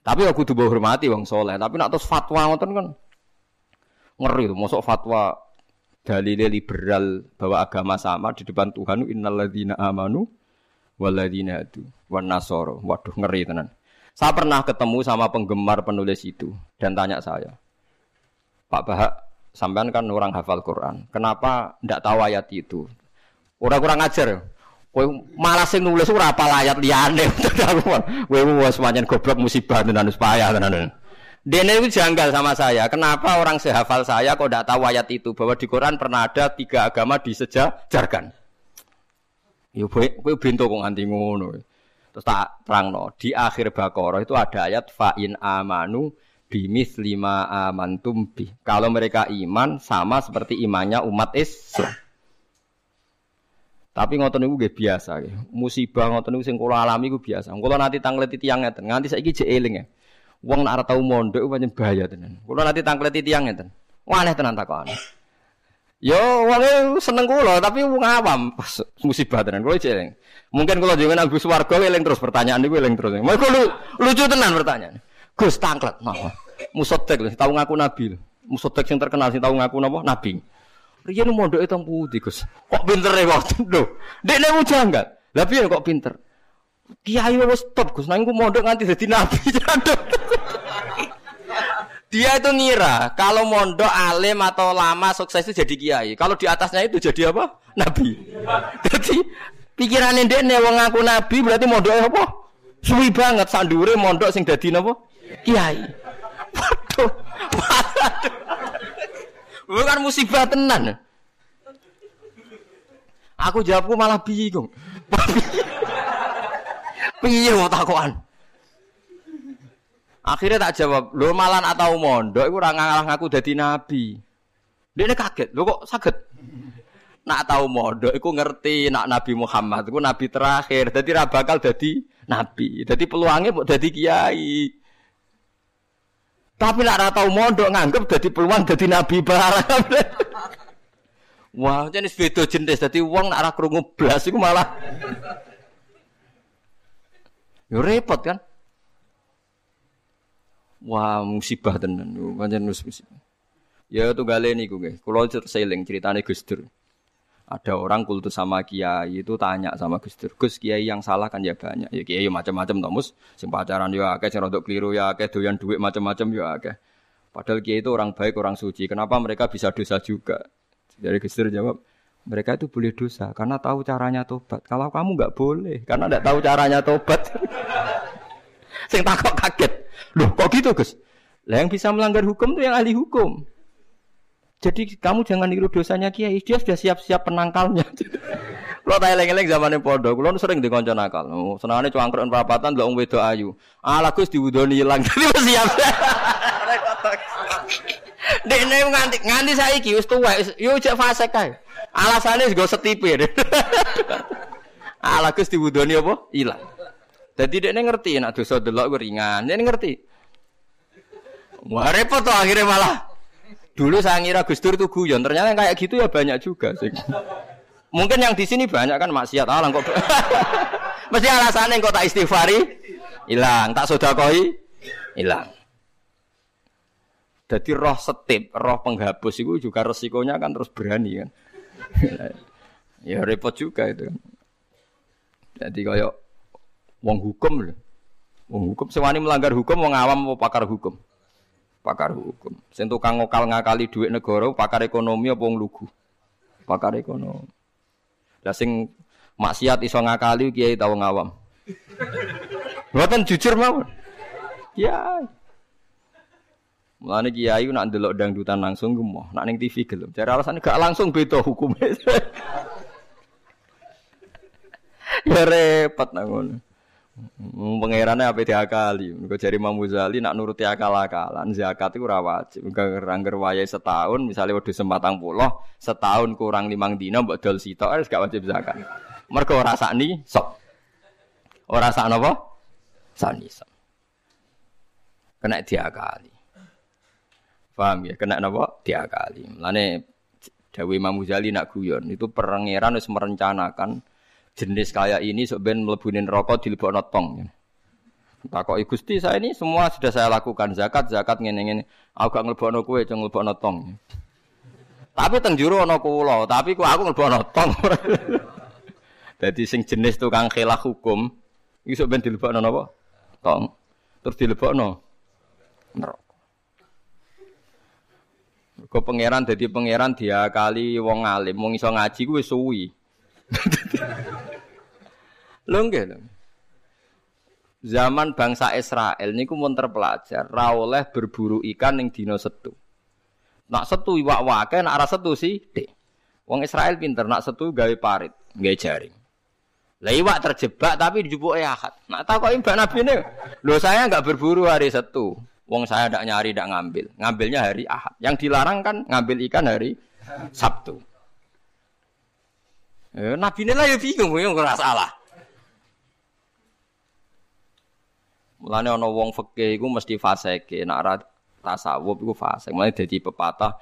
Tapi aku kudu hormati wong saleh, tapi nek terus fatwa ngoten kan ngeri lho, mosok fatwa dalile liberal bahwa agama sama di depan Tuhan innalladzina amanu waladina itu, wanasoro, waduh ngeri tenan. Saya pernah ketemu sama penggemar penulis itu dan tanya saya, Pak Baha, Sampean kan orang hafal Quran. Kenapa ndak tahu ayat itu? Orang kurang ajar. Kowe malah sing nulis ora hafal ayat liyane. Kowe wis pancen goblok musibah tenan wis payah tenan. Dene iku janggal sama saya. Kenapa orang sehafal saya kok ndak tahu ayat itu bahwa di Quran pernah ada 3 agama disejajarkan? Ya kowe bentuk kok nganti ngono. Terus tak terangno, di akhir Baqarah itu ada ayat fa in amanu bimithli ma amantum bi. Kalau mereka iman sama seperti imannya umat Islam. Tapi ngoten niku nggih biasa. Musibah ngoten niku sing kula alami iku biasa. Kula nanti tangkleti tiyang ngeten, nganti saiki jek eling. Wong nek arep tau mondok pancen bahaya tenan. Kula nanti tangkleti tiyang ngeten. Aneh tenan takokane. Yo wong seneng kula tapi wong awam pas musibah tenan kula eling. Mungkin kula jenengan Agus Warga eling terus pertanyaan niku eling terus. Mergo lucu tenan pertanyaan. Gus tangklet napa? Musotek lho tau ngaku nabi lho. Musotek sing terkenal sing tau ngaku napa nabi. Riyen mondoke teng pundi Gus? Kok pintere kok lho. Ndekne janggal. Lah piye kok pinter? Kiai wis top Gus nang iku mondok nganti dadi nabi. Dia itu ngira kalau mondok alim atau lama sukses itu jadi kiai. Kalau di atasnya itu jadi apa? Nabi. Jadi pikirannya dia wong ngaku nabi berarti mondoknya apa? Suwi banget sandure mondok sing dadi napa? Kiai. Waduh. Bukan musibah tenan. Aku jawabku malah bingung. Piye wae takokan. Akhirnya tak jawab, lho malan atau mondok iku ora ngalah ngaku dadi nabi. Dene kaget, lho kok saged. Nak tau mondok iku ngerti nak Nabi Muhammad iku nabi terakhir, dadi ra bakal dadi nabi. Dadi peluange mbok dadi kiai. Tapi nak ra tau mondok nganggep dadi peluang dadi nabi barang. Wah, jenis beda jenis. Dadi wong nak ra krungu blas iku malah yo repot kan. Wah musibah tenan, pancen musibah. Ya tunggale niku nggih. Kula seling critane Gus Dur. Ada orang kultus sama kiai itu tanya sama Gus Dur. Gus kiai yang salah kan ya banyak. Ya kiai macam-macam to, Mus. Sing pacaran yo akeh, sing rodok keliru yo akeh, doyan dhuwit macam-macam yo akeh. Padahal kiai itu orang baik, orang suci. Kenapa mereka bisa dosa juga? Jadi Gus Dur jawab, mereka itu boleh dosa karena tahu caranya tobat. Kalau kamu enggak boleh karena enggak tahu caranya tobat. Sing takok kaget. Loh kok gitu Gus? Lah yang bisa melanggar hukum itu yang ahli hukum. Jadi kamu jangan niru dosanya kiai, dia sudah siap-siap penangkalnya. Kalau tak eleng-eleng zamane pondok, kalau sering dikonco nakal. Senangane cangkruan perapatan delok wedok ayu. Ala Gus diwudoni ilang. Jadi wis siap. Dene nganti saiki wis tuwek, yo jek fasik kae. Alasane nggo setipir. Ala Gus diwudoni apa? Ilang. Jadi dia ngerti, nak dosa delok ringan, dia ngerti. Wah repot toh akhirnya malah. Dulu saya ngira Gus Dur itu guyon, ternyata kayak gitu ya banyak juga. Sih. Mungkin yang di sini banyak kan maksiat alang kok. Mesti alasannya kok tak istighfari, hilang, tak sedekoi, hilang. Jadi roh setip, roh penghapus itu juga resikonya kan terus berani kan. Ya repot juga itu. Jadi kayak wong hukum lho. Wong hukum sewani melanggar hukum wong awam apa pakar hukum? Pakar hukum. Sing tukang ngokal ngakali dhuwit negara pakar ekonomi apa wong lugu? Pakar ekonomi. Lah sing maksiat iso ngakali kiai ta wong awam? Mboten jujur mawon. Kiai. Mulane kiai nak ndelok dangdutan langsung gemoh, nak ning TV gelem. Cara alasane gak langsung beda hukume. Ya repot nang ngono. Pengerannya apa diakali. Mereka jari Mamuzali nak nuruti akal-akalan. Zakat itu rawajib. Mereka rangger wayai setahun. Misalnya waduh sembatang puloh. Setahun kurang 5 dina. Mbak dol sito. Harus gak wajib zakat. Mereka orang sakni sok. Orang sakni apa? Sakni sok. Kena diakali. Paham ya? Kena apa? Diakali. Mulane Dewi Mamuzali nak guyon. Itu pengeran harus merencanakan jenis kayak ini sebenarnya melebunin rokok di lebok notong. Takok Gusti saya ini semua sudah saya lakukan zakat ngene-ngene. Aku gak nglebokno kowe cung lebok notong. Tapi teng jero ana kula, tapi aku nglebok notong. Dadi sing jenis tukang khilaf hukum iso ben dilebokno napa? Tong. Terus dilebokno neraka. Mergo pangeran dadi pangeran diakali wong alim, wong iso ngaji kuwi suwi. Lho nggih lho. Zaman bangsa Israel niku mun terpelajar, ra oleh berburu ikan ning dina setu. Nak setu iwak wae, nak ra setu sithik. Wong Israel pinter, nak setu gawe parit, gawe jaring. Lah iwak terjebak tapi dijupuke akad. Nak takoki mbak nabine, "Lho saya enggak berburu hari setu. Wong saya ndak nyari, ndak ngambil. Ngambilnya hari Ahad. Yang dilarang kan ngambil ikan hari Sabtu." Nabine lah ya bingung, ora salah. Mulane ana wong fikih iku mesti fasike, nek ora tasawuf iku fasik. Mulane dadi pepatah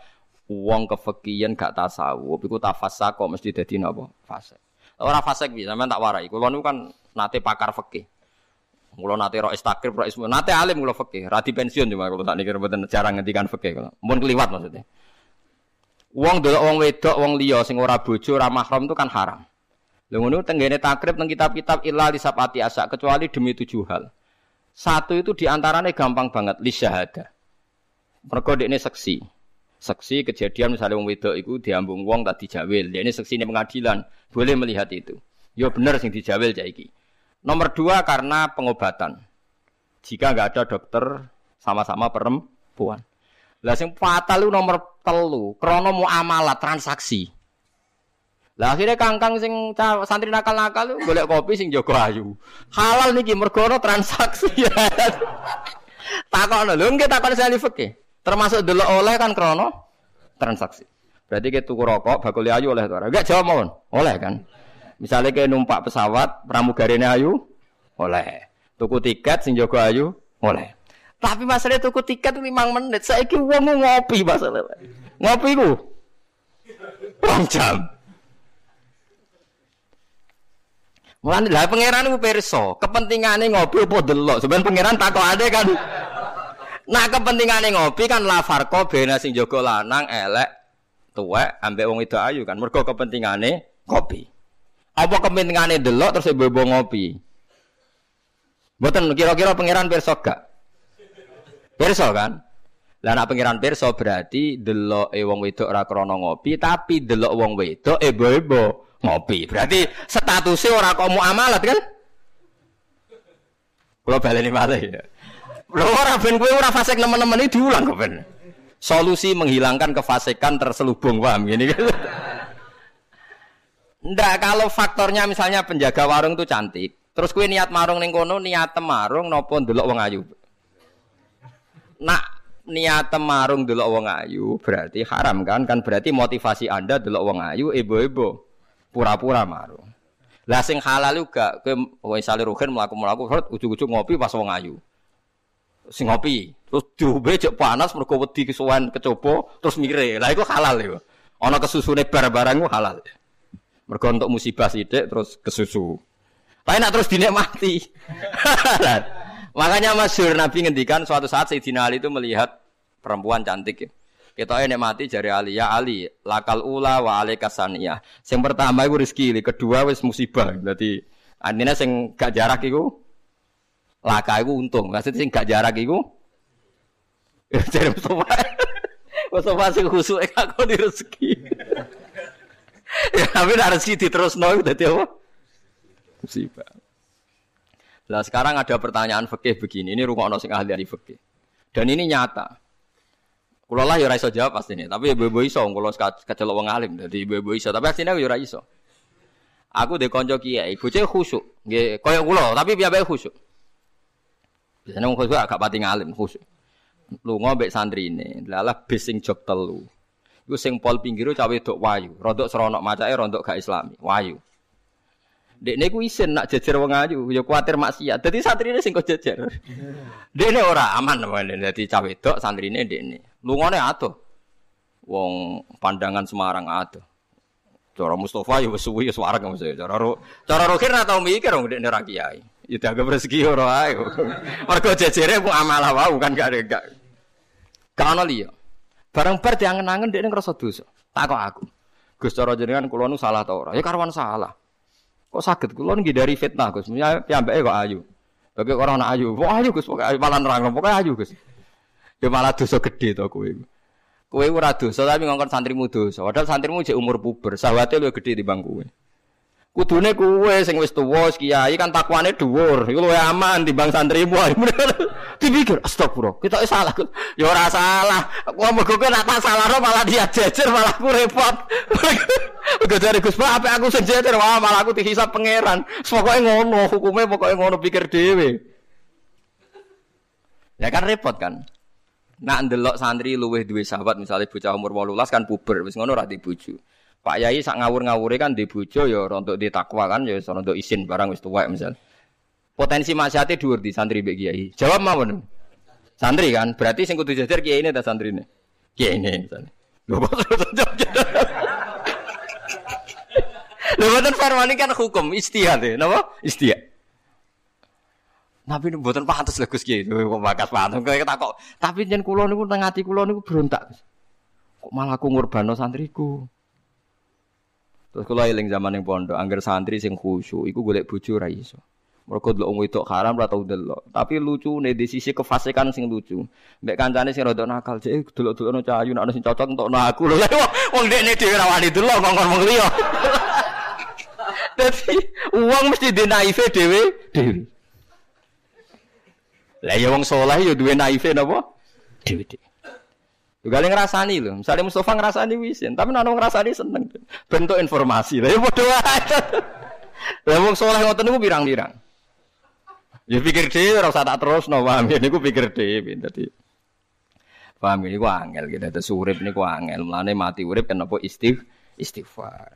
wong kefikihan gak tasawuf iku tafasaka mesti dadi napa? Fasik. Ora fasik piye sampean tak warai. Kula niku kan nate pakar fikih. Kula nate ro istakrib, ro ismu. Nate alim kula fikih, ra di pensiun cuma kula tak niki mboten cara ngendikan fikih kula. Mun kliwat maksudnya. Wong delok wong wedok, wong liya sing ora bojo, ora mahram itu kan haram. Lha ngono tenggene takrib nang kitab-kitab illa lisabati asak kecuali demi 7 hal. Satu itu diantaranya gampang banget, lisyahadah. Mereka ini saksi. Saksi kejadian misalnya wong wedok itu diambung wong tak dijawil. Dia ini saksi ini pengadilan, boleh melihat itu. Ya bener sing dijawil caiki. Nomor 2 karena pengobatan. Jika enggak ada dokter sama-sama perempuan. Lah sing fatal itu nomor 3 krana muamalah transaksi. Lah akhirnya kangkang sing santri nakal-nakal golek kopi sing jago ayu. Halal niki mergo ana transaksi. Takokno lho nggih takon ahli fikih. Termasuk delok oleh kan krana transaksi. Berarti ke tuku rokok bakule ayu oleh to ora? Enggak jawab mawon. Oleh kan. Misale ke numpak pesawat pramugarine ayu oleh. Tuku tiket sing jago ayu oleh. Tapi masalahe tuku tiket 5 menit. Saiki wong ngopi masalahe. Ngopi ku. 2 jam. Mulane lha pangeran niku pirsa, kepentingane ngopi opo delok. Sampeyan pangeran takokane kan. Nah kepentingane ngopi kan la farqa bena sing jaga lanang elek tuwek ambek wong wedok ayu kan. Mergo kepentingane ngopi. Apa kepentingane delok terus mbembo ngopi. Mboten kira-kira pangeran pirsa gak? Pirsa kan? Lah nek pangeran pirsa berarti deloke wong wedok ora krana ngopi, tapi delok wong wedok mbembo ngopi. Berarti statusnya orang kok muamalat kan? Kalau baleni malih ya. Ora ben kowe ora fasik nemen-nemen iki diulang kok ben. Solusi menghilangkan kefasikan terselubung, paham gini kan? Ndak kalau faktornya misalnya penjaga warung itu cantik. Terus kowe niat marung ning kono, niat marung napa ndelok wong ayu? Nak niat marung ndelok wong ayu berarti haram kan? Kan berarti motivasi Anda ndelok wong ayu ebo-ebo. Pura-pura maru. Lah sing halal uga kowe misale rugen mlaku-mlaku ujug-ujug ngopi pas wong ayu. Sing ngopi, terus diombe jek panas mergo wedi kesuwen kecoba terus mire. Lah iku halal iku. Ana kesusune barang-barang ku halal. Mergo entuk musibah sithik terus kesusu. Tapi nek terus dinikmati. Makanya masyhur Nabi ngendikan suatu saat Sayyidina Ali itu melihat perempuan cantik ya. Ketoke nek mati jare Ali, ya Ali, lakal ula wa alaika saniyah. Sing pertama iku rezeki, kedua wis musibah. Dadi anine sing gak jarak iku laka iku untung. Maksud sing gak jarak iku ya jare Mustafa. Mustafa sing khusus gak kok direzeki. Ya amin rezeki diterusno dadi apa? Musibah. Lah sekarang ada pertanyaan fikih begini, ini rungokno sing ahli fikih. Dan ini nyata. Kulo lah yo ora iso jawab pastine, tapi ibu-ibu iso kulo kecelok wong alim dadi ibu-ibu iso, tapi asline aku yo ora iso. Aku de kanca kiai, bocah khusuk, nggih kaya kulo, tapi piye-piye khusuk. Biasane wong khusuk agak pati ngalim khusuk. Lunga mbek santrine, lalah bis sing jog 3. Iku sing pol pinggir cah wedok wayu, rondok seronok macake rondok gak islami, wayu. Dekne ku isin nak jejer wong ayu, ya kuwatir maksiat. Dadi santrine sing kok jejer. Dekne ora aman wae, dadi cah wedok santrine dekne. Lungane atuh. Wong pandangan Semarang atuh. Cara Mustafa ya wis suwi wis wareng mesti. Cara rokir ra tau mikir wong ndekne ra kiai. Ya dianggap rezeki ora ae. Mergo jejere mu amalah wae kan gak. Kana liya. Bareng bar diangen-angen ndekne ngrasa dosa. Takok aku. Gus cara jenengan kula nu salah ta ora? Ya karwan salah. Kok saged kula ngindari fitnah Gus. Piyambake kok ayu. Bagi orang ayu. Wah ayu Gus, pokoke malah nerangno, pokoke ayu Gus. Ya malah dosa gede to kowe. Kowe ora dosa tapi ngongkon santrimu dosa. Padahal santrimu jek umur puber, sawate luwih gedhe timbang kowe. Kudune kowe sing wis tuwa kiai kan takwane dhuwur, iku luwih aman timbang santrimu. Dipikir, astagfirullah, kita salah. Ya ora salah. Kowe mergo kowe nak tak salahno malah diajejer, malah ku repot. Udah dari Gus Baha apa aku sejajar, wah malah aku dihisap pangeran. Pokoknya ngono, hukumnya pokoknya ngono pikir dewe. Ya kan repot kan. Nak ndelok santri luweh duwe sahabat misalnya bocah umur 18 kan puber, wis ngono ra dibojo. Pak Yai sak ngawur-ngawure kan dibojo ya ora entuk ditakwa kan ya ora entuk izin barang wis tuwek misal. Potensi maksiate dhuwur di santri mbek kiai. Jawab mawon. Santri kan, berarti sing kudu jajar kiyaine ta santrine. Kiyaine misale. Lho kok mboten farmani kan hukum istihad ya, napa? Istihad. Tapi mboten pantes lho Gus Kiai, kok bakas pantes kok takok. Tapi yen kula niku teng ati kula niku berontak. Kok malah aku ngurbano santriku. Terus kula eling zaman ning pondok, angger santri sing khusyuk iku golek bojo ra iso. Mergo delok wong wedok haram ora tau delok. Tapi lucune di sisi kefasikan sing lucu. Mbek kancane sing rodok nakal, jek delok-delokno cahyu nek ana sing cocok entokno aku. Lha wong dekne dhewe ra wani delok kok ngomong liya. Dadi wong mesti dinaife dhewe. Lah ya wong saleh ya duwe naife napa? Dhewe-dhewe. Yo gale ngrasani lho. Misale Mustofa ngrasani wisin, tapi nek wong ngrasani seneng. Bentuk informasi. Lah ya padha wae. Lah wong saleh ngoten niku pirang-pirang. Ya pikir dhewe ora usah tak terusno, paham ya niku pikir dhewe dadi. Paham niku angel kita terus urip niku angel. Mulane mati urip kan apa istighfar.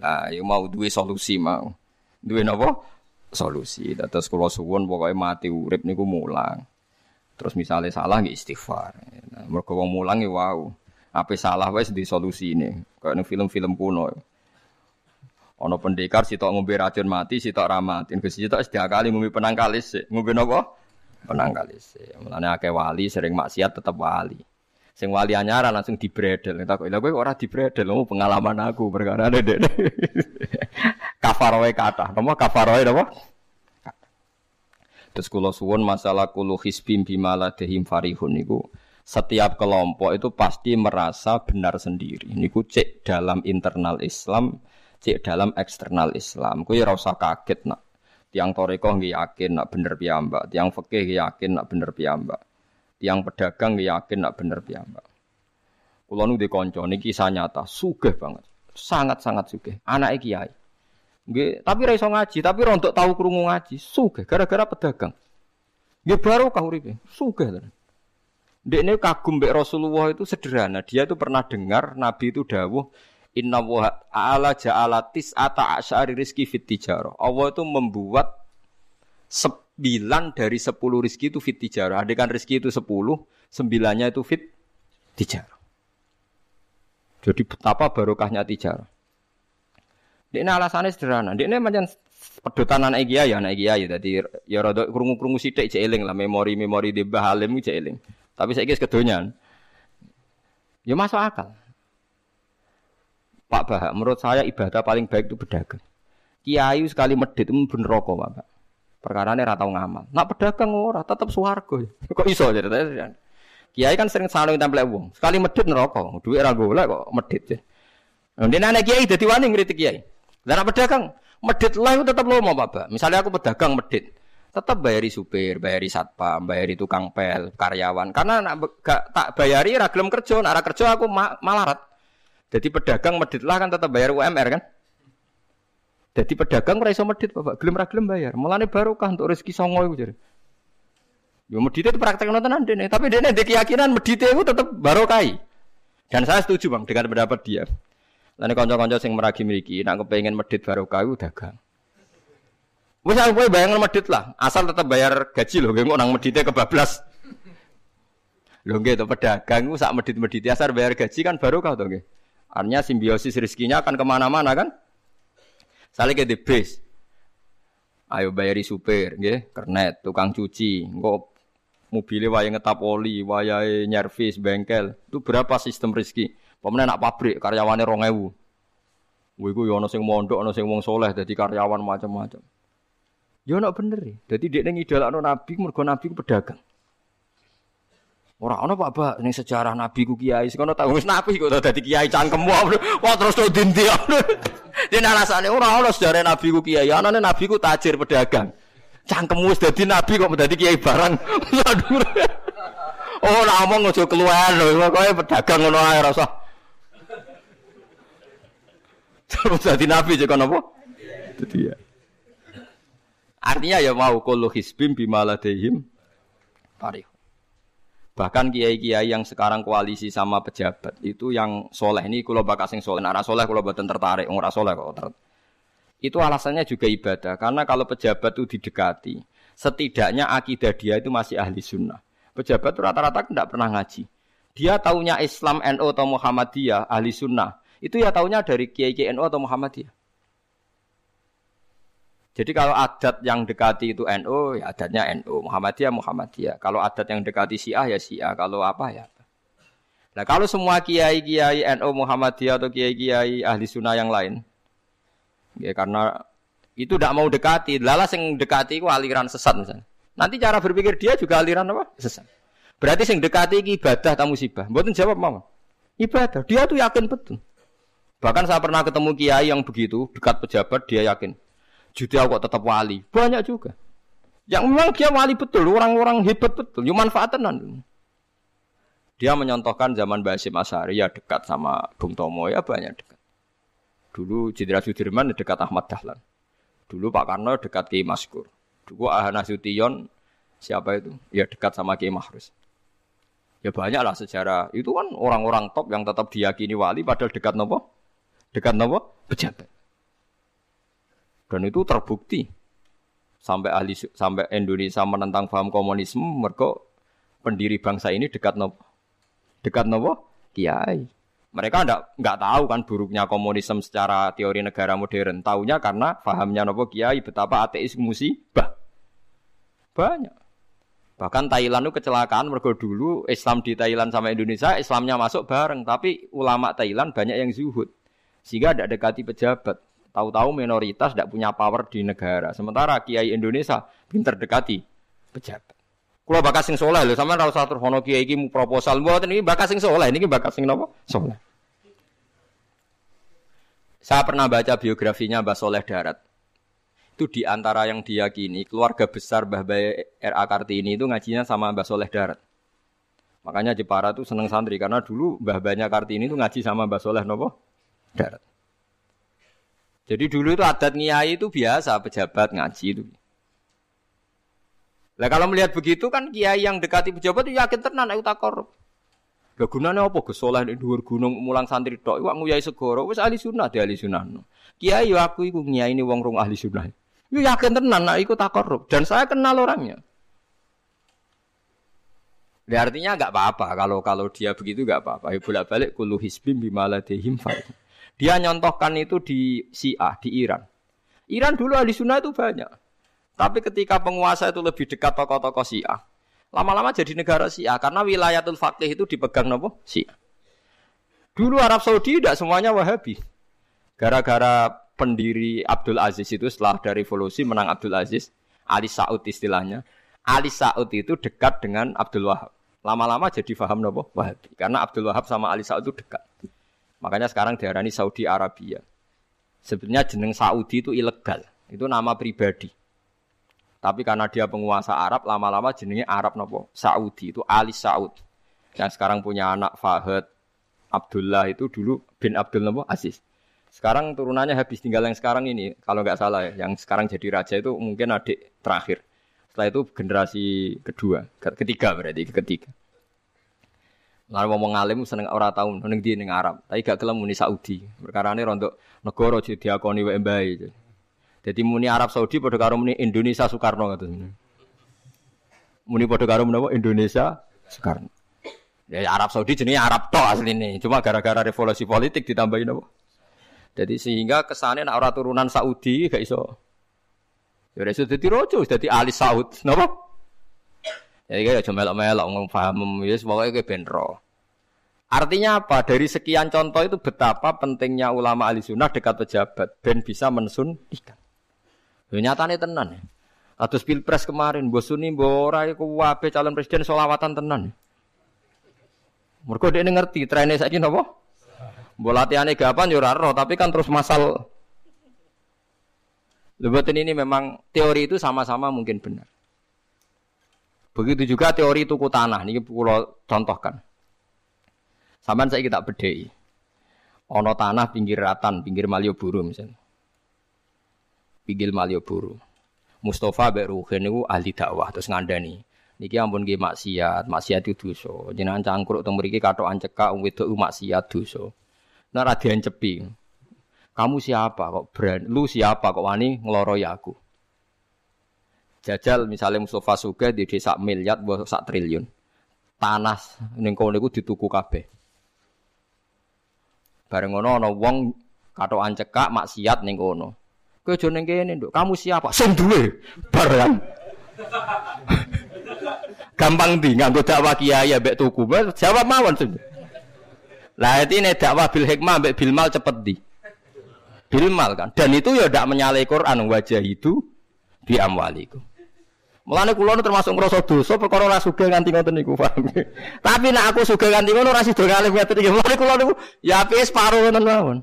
Lah yo mau duwe solusi mau. Duwe napa? Solusi. Terus kalau suwon pokoknya mati urip niku mulang. Terus misalnya salah nggih istighfar. Nah, mergo wong mulang ya wow. Ape salah wis di solusine. Kayak ning film-film kuno. Ana pendekar sitok ngombe racun mati, sitok ra mati. Wis sitok wis diakali ngombe penangkalis. Ngombe napa? Penangkalis. Mulane akeh wali sering maksiat tetep wali. Sing wali anyar langsung dibredel. Takok lha kowe ora dibredel, lho pengalaman aku perkara ndek. Kafaroe kata. Napa kafaroe napa? Terus kula suwun masalah kullu hisbim bimaladehim farihun niku setiap kelompok itu pasti merasa benar sendiri. Niku cek dalam internal Islam, cek dalam eksternal Islam. Kowe ora usah kaget nak tiyang tarekah nggih yakin nak bener piyambak, tiyang fikih nggih yakin nak bener piyambak. Tiang pedagang yakin nak bener piyambak. Kula nu di kanca niki kisah nyata, sugih banget. Sangat-sangat sugih. Anake kiai. Nggih, tapi ra iso ngaji, tapi rontok tahu krungu ngaji, sugih gara-gara pedagang. Nggih barokah uripe, sugih tenan. Ndekne kagum mbek Rasulullah itu sederhana. Dia itu pernah dengar Nabi itu dawuh, "Inna wa ala ja'ala tis'ata asyari rizqi fit tijarah." Allah itu membuat 9 dari 10 rizki itu fit tijarah. Adekan rizki itu 10, 9-nya itu fit tijarah. Jadi betapa barokahnya tijarah. Ini alasannya sederhana. Ini macam pedotan anak Gia ya, anak Gia ya. Jadi ya rada krungu-krungu sithik jeeling lah, memori-memori di Mbah Halim jeeling. Tapi saiki wis kedonyan. Ya masuk akal. Pak Baha, menurut saya ibadah paling baik itu berdagang. Kiai sekali medhit ben neraka, Pak. Perkarane ora tau ngamal. Nak pedagang ora, tetep swarga. Kok iso ceritane? Kiai kan sering saling templek wong. Sekali medhit neraka, dhuwit ora golek kok medhit. Ndene ana kiai dadi wani ngritik kiai. Lah nek pedagang medhit lha tetep lomo, Pak Ba. Misalnya aku pedagang medhit, tetep bayari supir, bayari satpam, bayari tukang pel, karyawan. Karena nak gak tak bayari ora gelem kerja, nek ora kerja aku malarat. Jadi pedagang medhit lah kan tetep bayar UMR kan? Jadi pedagang ora iso medhit, Bapak. Gelem ra gelem bayar. Mulane barokah untuk rezeki songo iku jare. Yo medhite praktekno tenan dene, tapi dene ndek keyakinan medhite iku tetep barokai. Dan saya setuju, Bang, dengan pendapat dia. Lah nek kanca-kanca sing meragi mriki nek kepengin medhit barokah iku dagang. Wis aku bayangno medhit lah, asal tetep bayar gaji lho, nggih kok nang medhite kebablas. Lho nggih to pedagang iku sak medhit-medhite asal bayar gaji kan barokah to nggih. Artinya simbiosis rezekinya akan kemana-mana kan? Salike di base. Ayo bayari supir nggih, kernet, tukang cuci, engko mobile wayahe ngetap oli, wayahe nyervis bengkel. Itu berapa sistem rezeki? Pemene nak pabrik karyawane 2000. Kuwi iku ya ana sing mondok, ana sing wong saleh dadi karyawan macam-macam. Ya ana bener e. Dadi dekne ngidolakno Nabi mergo Nabi ku pedagang. Ora ana Pak Bah ning sejarah Nabi ku kiai sing ana tanggung Nabi kok dadi kiai cangkemmu. Wah terus to dindi. Dene alasane ora ana sejarah Nabi ku kiai, anane Nabi ku tajir pedagang. Cangkemmu wis dadi Nabi kok dadi kiai barang. Ora omong aja keluar lho, pokoke pedagang ngono ae ora usah. Terus dadi Nabi jek ana apa? Dadi ya. Artinya ya mau kullu hisbim bima ladaihim tarikh. Bahkan kiai-kiai yang sekarang koalisi sama pejabat itu yang soleh ini kula bakas sing soleh, ora soleh kula mboten tertarik, ora soleh kok. Itu alasannya juga ibadah, karena kalau pejabat itu didekati, setidaknya akidah dia itu masih ahli sunnah. Pejabat itu rata-rata tidak pernah ngaji. Dia taunya Islam NU atau Muhammadiyah, ahli sunnah. Itu ya taunya dari kiai-kiai NU atau Muhammadiyah. Jadi kalau adat yang dekati itu NU, ya adatnya NU, Muhammadiyah, Muhammadiyah. Kalau adat yang dekati Syiah, ya Syiah. Kalau apa, ya apa. Nah, kalau semua kiai-kiai NU, Muhammadiyah, atau kiai-kiai ahli sunnah yang lain, ya karena itu tidak mau dekati. Lalas yang dekati itu aliran sesat misalnya. Nanti cara berpikir dia juga aliran apa? Sesat. Berarti yang dekati itu ibadah atau musibah. Mboten jawab, Mama. Ibadah. Dia tuh yakin betul. Bahkan saya pernah ketemu kiai yang begitu, dekat pejabat, dia yakin. Juta kok tetap wali, banyak juga. Yang memang dia wali betul, orang-orang hebat betul, yo manfaatanan. Dia menyontohkan zaman Mbah Hasyim Asy'ari ya dekat sama Bung Tomo ya banyak dekat. Dulu Jenderal Sudirman dekat Ahmad Dahlan. Dulu Pak Karno dekat Ki Maskur. Dulu AH Nasution siapa itu? Ya dekat sama Ki Mahrus. Ya banyaklah sejarah. Itu kan orang-orang top yang tetap diyakini wali padahal dekat nopo? Dekat nopo? Pejabat. Dan itu terbukti sampai Indonesia menentang paham komunisme mereka pendiri bangsa ini dekat nopo kiai. Mereka enggak tahu kan buruknya komunisme secara teori negara modern. Taunya karena pahamnya nopo kiai betapa ateis musibah. Banyak. Bahkan Thailand itu kecelakaan mergo dulu Islam di Thailand sama Indonesia Islamnya masuk bareng tapi ulama Thailand banyak yang zuhud. Sehingga tidak dekati pejabat. Tahu-tahu minoritas tidak punya power di negara. Sementara kiai Indonesia pinter dekati pejabat. Kalau bakas sing soleh lho, sampean ora usah terhono kiai iki proposal mboten iki bakas sing soleh, niki bakas sing napa? Soleh. Saya pernah baca biografinya Mbah Soleh Darat. Itu di antara yang diyakini keluarga besar Mbah R.A. Kartini itu ngajinya sama Mbah Soleh Darat. Makanya Jepara itu seneng santri karena dulu mbah-mbahnya Kartini itu ngaji sama Mbah Soleh napa? Darat. Jadi dulu itu adat kiai itu biasa pejabat ngaji itu. Lah kalau melihat begitu kan kiai yang dekati pejabat itu yakin tenan aku tak korup. Lah gunane apa Gus Saleh ning dhuwur gunung mulang santri tok iku nguyai segara wis ahli sunah de ahli sunah. Kiai yo aku iku ngiyaine wong rong ahli sunah. Yo yakin tenan nek iku tak korup dan saya kenal orangnya. Lah artinya enggak apa-apa kalau dia begitu enggak apa-apa. Yo bolak-balik kullu hisbim bima ladehim fa. Dia nyontohkan itu di Syiah, di Iran. Iran dulu ahli sunnah itu banyak. Tapi ketika penguasa itu lebih dekat tokoh-tokoh Syiah, lama-lama jadi negara Syiah. Karena wilayatul faqih itu dipegang nopo Syiah. Dulu Arab Saudi tidak semuanya Wahabi. Gara-gara pendiri Abdul Aziz itu setelah dari revolusi menang Abdul Aziz, Ali Saud istilahnya. Ali Saud itu dekat dengan Abdul Wahab. Lama-lama jadi faham nopo Wahabi. Karena Abdul Wahab sama Ali Saud itu dekat. Makanya sekarang diarani Saudi Arabia. Sebenarnya jeneng Saudi itu ilegal. Itu nama pribadi. Tapi karena dia penguasa Arab, lama-lama jenengnya Arab nopo Saudi. Itu Ali Saud. Yang sekarang punya anak Fahd Abdullah itu dulu bin Abdul nopo Aziz. Sekarang turunannya habis tinggal yang sekarang ini. Kalau nggak salah ya. Yang sekarang jadi raja itu mungkin adik terakhir. Setelah itu generasi ketiga. Lalu wong alim seneng ora tau ning ndi ning Arab, tapi gak gelem muni Saudi. Perkarane rontok negara diakoni wae mbae. Dadi muni Arab Saudi padha karo muni Indonesia Soekarno ngoten. Muni padha karo menapa Indonesia Soekarno. Ya Arab Saudi jenenge Arab tok asline, cuma gara-gara revolusi politik ditambahin apa. Jadi sehingga kesane nek ora turunan Saudi gak iso. Ya iso dadi raja, dadi ahli Saud, napa? Ya iki aja melok-melok ngomong paham wis pokoke ben ro. Artinya apa? Dari sekian contoh itu betapa pentingnya ulama ahli sunnah dekat pejabat ben bisa mensunnikan. Yo nyatane tenan. Kados pilpres kemarin mbok suni mbok ora iku kabeh calon presiden selawatan tenan. Mergo dekne ngerti trene saiki napa? Mbok latihane gapan yo ora roh, tapi kan terus masal. Leboten ini memang teori itu sama-sama mungkin benar. Begitu juga teori tuku tanah niki kula contohkan. Sampeyan saiki tak bedheki. Ana tanah pinggir Ratan, pinggir Malioboro misalnya. Pinggir Malioboro. Mustafa Mbak Ruhin niku ahli dakwah terus ngandani. Niki ampun nggih maksiat, maksiat itu dosa. Jenengan cangkruk teng mriki kathokan cekak wedok maksiat dosa. Nek ra diancepi. Kamu siapa kok berani? Lu siapa kok wani ngeloroi aku? Jajal misalnya Mustafa Suga di desa miliar, buat sak triliun tanah nengkau niku dituku kabeh. Bareng ono ono wong kato ancekak maksiat nengkau ono. Kejo nengke nenduk. Kamu siapa? Sendule barang. Gampang di nganggo dakwah kiai abek tuku. Jawab mawon sendul. Lah ini dakwah bil hikmah abek bilmal cepet di. Bilmal kan, dan itu ya tidak menyalahi Quran wajah itu diamwaliku. Mulane kula termasuk ngrasa dosa perkara ora sugih nganti ngoten niku, paham. Tapi nek aku sugih nganti ngono ora sida kalih ngaten iki. Mulane kula niku ya apike separo ngoten mawon.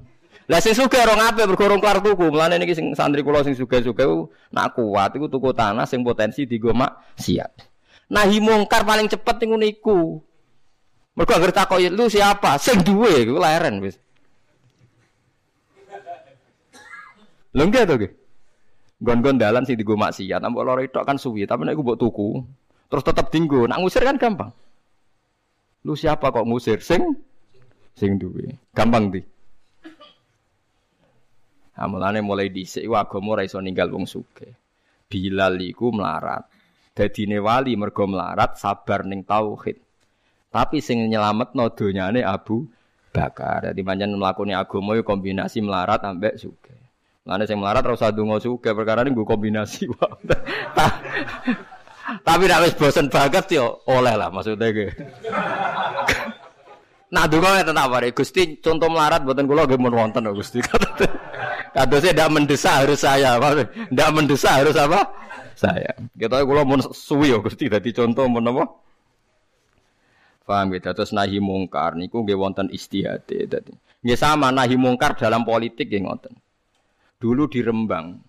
Lah sing sugih ora ngape perkara klar tuku. Mulane niki sing santri kula sing sugih-sugih nak kuat iku tuku tanah sing potensi dienggo maksiat. Nahi mungkar paling cepet niku niku. Mergo anggere takoki lu siapa? Sing duwe iku leren wis. Lengke to ge. Gon-gon dalan sing dienggo maksiat, ampok lara tok kan suwi, tapi nek iku mbok tuku, terus tetep dienggo. Nak ngusir kan gampang. Lu siapa kok ngusir? Sing duwe. Gampang di. Amulane mulai dhisik iku agama ora iso ninggal wong sugih. Bilal iku melarat. Dadine wali mergo melarat sabar ning tauhid. Tapi sing nyelametno donyane Abu Bakar. Dadi pancen mlakune agama yo kombinasi melarat ambek sugih. Lane sing melarat ora usah ndonga sugih perkara niku kombinasi wae. Tapi nek wis bosen banget yo oleh lah maksudnya iki. Nah ndonga tetep wae Gusti contoh melarat mboten kula nggih mun wonten kok Gusti. Kadose ndak mendesak harus saya, ndak mendesak harus apa? Saya. Kita kula mun suwi yo Gusti dadi contoh mun apa? Paham gitu. Terus nahi mungkar niku nggih wonten istihate dadi. Nggih sama nahi mungkar dalam politik nggih ngoten. Dulu di Rembang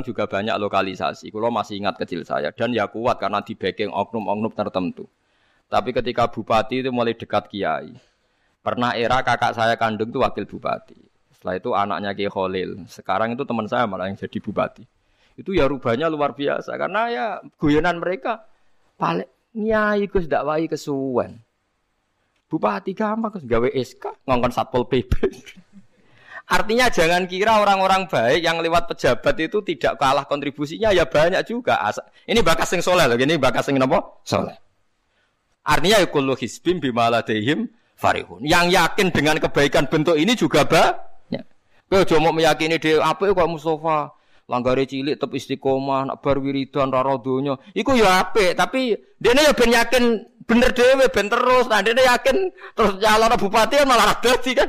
juga banyak lokalisasi. Kalau masih ingat kecil saya dan ya kuat karena di backing oknum-oknum tertentu. Tapi ketika bupati itu mulai dekat kiai. Pernah era kakak saya kandung itu wakil bupati. Setelah itu anaknya Kiai Kholil. Sekarang itu teman saya malah yang jadi bupati. Itu ya rubahnya luar biasa karena ya guyonan mereka paling nyai Gus dakwahi kesuwen. Bupati gampang Gus gawe SK ngongkon Satpol PP. Artinya jangan kira orang-orang baik yang lewat pejabat itu tidak kalah kontribusinya ya banyak juga. Ini bakas yang soleh loh, ini bakas yang apa? Soleh. Artinya kullu hizbin bima ladaihim farihun. Yang yakin dengan kebaikan bentuk ini juga banyak. Kowe aja mok meyakini dhewe apik kok Mustafa, langgare cilik tetep istiqomah, nak bar wiridan ora donya. Iku ya apik, tapi dene ya ben yakin bener dhewe ben terus. Nah dene yakin terus nyalon bupati malah dadi kan.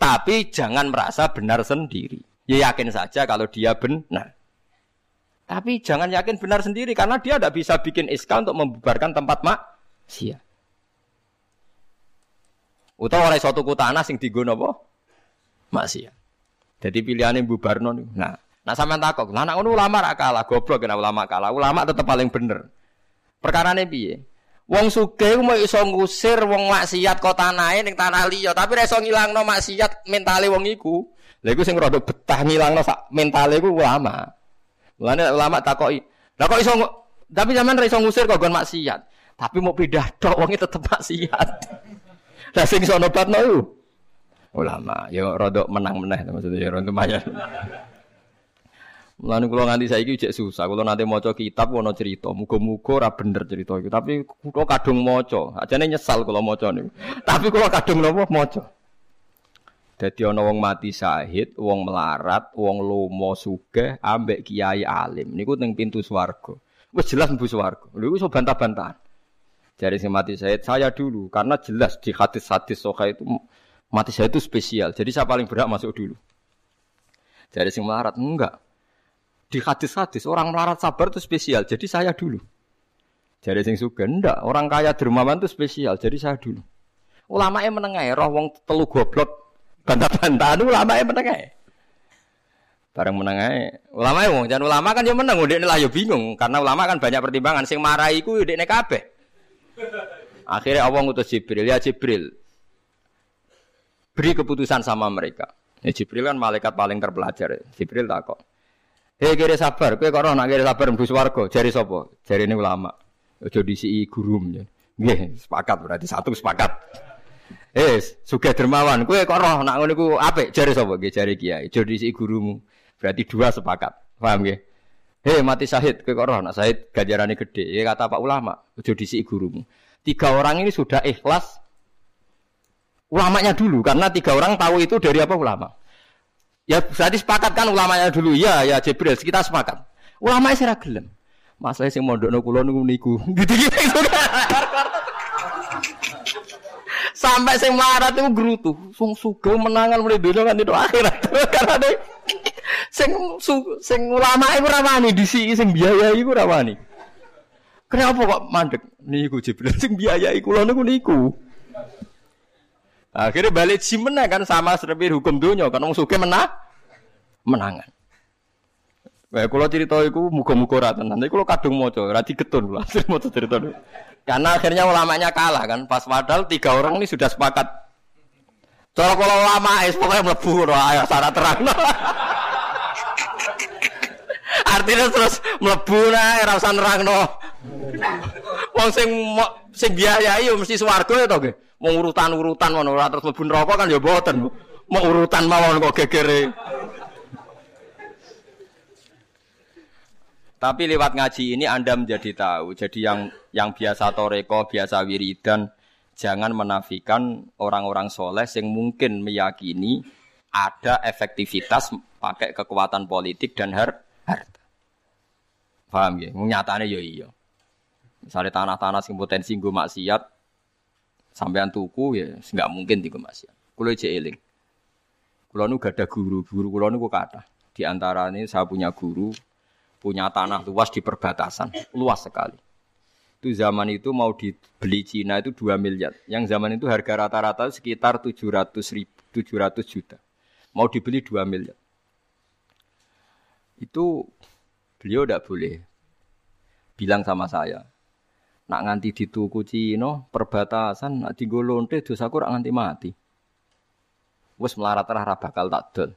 Tapi jangan merasa benar sendiri. Ya yakin saja kalau dia benar. Tapi jangan yakin benar sendiri karena dia tidak bisa bikin SK untuk membubarkan tempat maksiat. Utawa ora iso tuku tanah sing dienggo napa? Maksiat. Jadi pilihane bubarno niku. Nah sampean takok, "Lah nek ngono ulama ra kalah, goblok nek ulama kalah. Ulama tetap paling bener." Perkarane piye? Wong sugih mau iso ngusir wong maksiat kok tanahe ning tanah liya, tapi ora iso ngilangno maksiat mentale wong iku. Lha iku sing rada betah ngilangno sak mentale iku ulama. Mulane ulama takoki, "Lah kok iso tapi sampean ora iso ngusir kok nggon maksiat, tapi mau pindah tok wong iki tetep maksiat." Lah sing iso nobatno iku ulama, ya rada menang meneh maksudnya ya lumayan. Mulane kula nganti saiki jek susah. Kula nate maca kitab ana cerita, muga-muga ora bener cerita iki. Tapi kula kadung maca. Ajane nyesal kula maca niku. Tapi kula kadung napa maca. Dadi ana wong mati syahid, wong melarat, wong lomo sugih ambek kiai alim. Niku teng pintu swarga. Wis jelas mlebu swarga. Lha iku iso bantah-bantahan. Jare sing mati syahid, saya dulu karena jelas di hadis-hadis sahih itu mati syahid itu spesial. Jadi saya paling berhak masuk dulu. Jare sing melarat enggak. Di hadis-hadis orang melarat sabar itu spesial. Jadi saya dulu. Jadi sing sugih ndak, orang kaya dermawan itu spesial. Jadi saya dulu. Ulamae menengae, roh wong telu goblok bantah-bantahan ulamae menengae. Bareng menengae, ulamae wong jan ulama kan yo meneng, ndekne lah yo bingung karena ulama kan banyak pertimbangan. Sing marai iku ndekne kabeh. Akhirnya Allah ngutus Jibril, ya Jibril. Beri keputusan sama mereka. Ya Jibril kan malaikat paling terpelajar. Jibril takok. "Hei, kira sabar, kowe kok ora nak kira sabar mlebu swarga?" Jari sapa? Jarine ulama. Aja disiki gurumnya. Nggih, sepakat berarti satu sepakat. Sugih dermawan, kowe kok roh nak ngono iku apik, jare sapa? Nggih, jare kiai. Aja disiki gurumu. Berarti dua sepakat. Paham nggih? "Hei, mati syahid, kowe kok roh nak syahid ganjarane gede." Ya kata Pak ulama, aja disiki gurumu. Tiga orang ini sudah ikhlas ulamanya dulu karena tiga orang tahu itu dari apa ulama. Ya berarti sepakat kan ulamanya dulu. Ya ya Jibril, kita sepakat. Ulamanya sira gelem. Masalah sing mondokno kula niku. Sampai sing marat itu grutu, sung suga menangan mulai beda kan itu akhirat. Karena sing ulama iku ora wani disiki, sing biaya iku ora wani. Kenapa kok mandek? Niku Jibril sing biayai kula niku. Akhirnya balik simena kan sama seperti hukum dunia kan wong sugih menangan. Wae kula crita iku muga-muga ra tenan. Niku kula kadung maca, ra digetun kula asli maca crita. Karena akhirnya ulamanya kalah kan. Pas padahal tiga orang ini sudah sepakat. Cara kula ulama es pokoke mlebu ngono ayo syarat terangno. Artinya terus mlebu ra ora usah nerangno. Wong sing biayai yo mesti swarga ya to nggih. Wong urutan-urutan ngono ora terus mlebu neraka kan ya mboten. Mau urutan mawon kok gegere. Tapi lewat ngaji ini Anda menjadi tahu. Jadi yang biasa toreko, biasa wiridan, jangan menafikan orang-orang soleh yang mungkin meyakini ada efektivitas pakai kekuatan politik dan harta. Paham ya? Nyatanya ya iya. Misalnya tanah-tanah yang potensi nggo maksiat, sampean tuku ya nggak mungkin nggo maksiat. Kulo je eling. Kulo nu gada guru kulo nu kata. Di antara ini saya punya guru. Punya tanah luas di perbatasan, luas sekali. Itu zaman itu mau dibeli Cina itu 2 miliar. Yang zaman itu harga rata-rata sekitar 700 juta. Mau dibeli 2 miliar. Itu beliau tidak boleh. Bilang sama saya, nak nganti dituku Cina, perbatasan, nak digolonte dosaku rak nganti mati. Wes melarat ra bakal tak dol.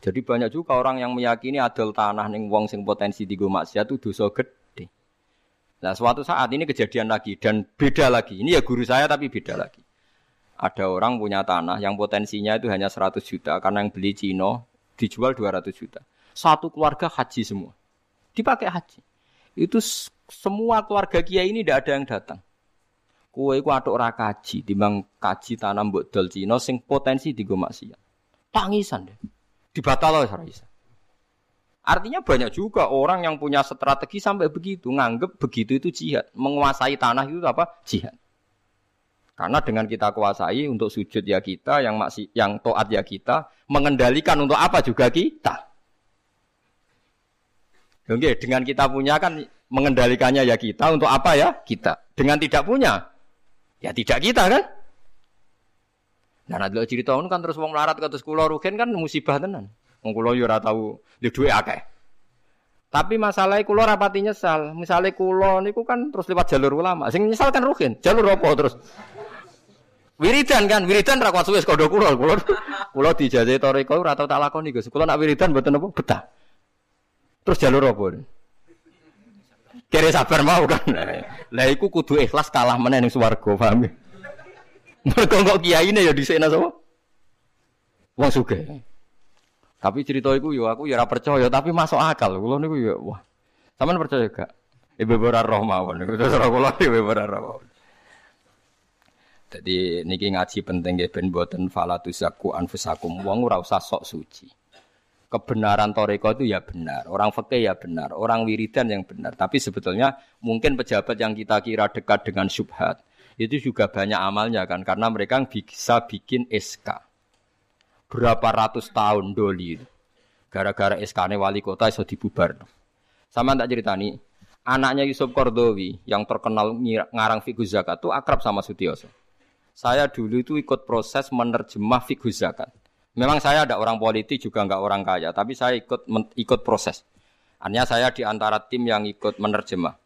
Jadi banyak juga orang yang meyakini adol tanah ning wong sing potensi digo maksiat itu dosa gede. Nah, suatu saat ini kejadian lagi dan beda lagi. Ini ya guru saya tapi beda lagi. Ada orang punya tanah yang potensinya itu hanya 100 juta karena yang beli Cina dijual 200 juta. Satu keluarga haji semua. Dipakai haji. Itu semua keluarga kiai ini tidak ada yang datang. Kowe iku atuk ora kaji, timbang kaji tanah mbok dol Cina sing potensi digo maksiat. Tangisan deh. Dibatal oleh Raisa. Artinya banyak juga orang yang punya strategi sampai begitu, nganggep begitu itu jihad, menguasai tanah itu apa? Jihad. Karena dengan kita kuasai untuk sujud ya kita, yang toat ya kita, mengendalikan untuk apa juga kita. Oke, dengan kita punya kan mengendalikannya ya kita, untuk apa ya kita. Dengan tidak punya, ya tidak kita kan? Nah, dulu cerita itu kan terus wong melarat kados kula rugen kan musibah tenan. Wong kula yo ora tau ndek dhuwit akeh. Tapi masalahe kula ora pati nyesal. Misale kula niku kan terus lewat jalur ulama. Sing nyesal kan rugen. Jalur apa terus? Wiridan kan, wiridan ra kuat suwe kandha kula. Kula dijajahi toreko ora tau tak lakoni, Gus. Kula nak wiridan mboten apa betah. Terus jalur apa? Kere sabar mau kan. Lah iku kudu ikhlas kalah meneh ning swarga, paham ya? Mereka kok kiainya ya disekna sama wong sugih. Tapi cerita itu ya aku ya ora percaya tapi masuk akal. Kulo niku ya wah. Sampeyan percaya gak? Beberar roh mawon niku terus ora kula beberar roh. Dadi niki ngaji penting nggih ben mboten falatuzaku anfusakum. Wong ora usah sok suci. Kebenaran toreko itu ya benar, orang fikih ya benar, orang wiridan yang benar. Tapi sebetulnya mungkin pejabat yang kita kira dekat dengan syubhat itu juga banyak amalnya kan, karena mereka bisa bikin SK. Berapa ratus tahun doli. Gara-gara SK-ne wali kota iso dibubar. Sama tak ceritani, Anaknya Yusuf Qardawi yang terkenal ngarang Fiqh Zakat itu akrab sama Sutiyoso. Saya dulu itu ikut proses menerjemah Fiqh Zakat. Memang saya ada orang politik juga enggak orang kaya, tapi saya ikut proses. Artinya saya di antara tim yang ikut menerjemah.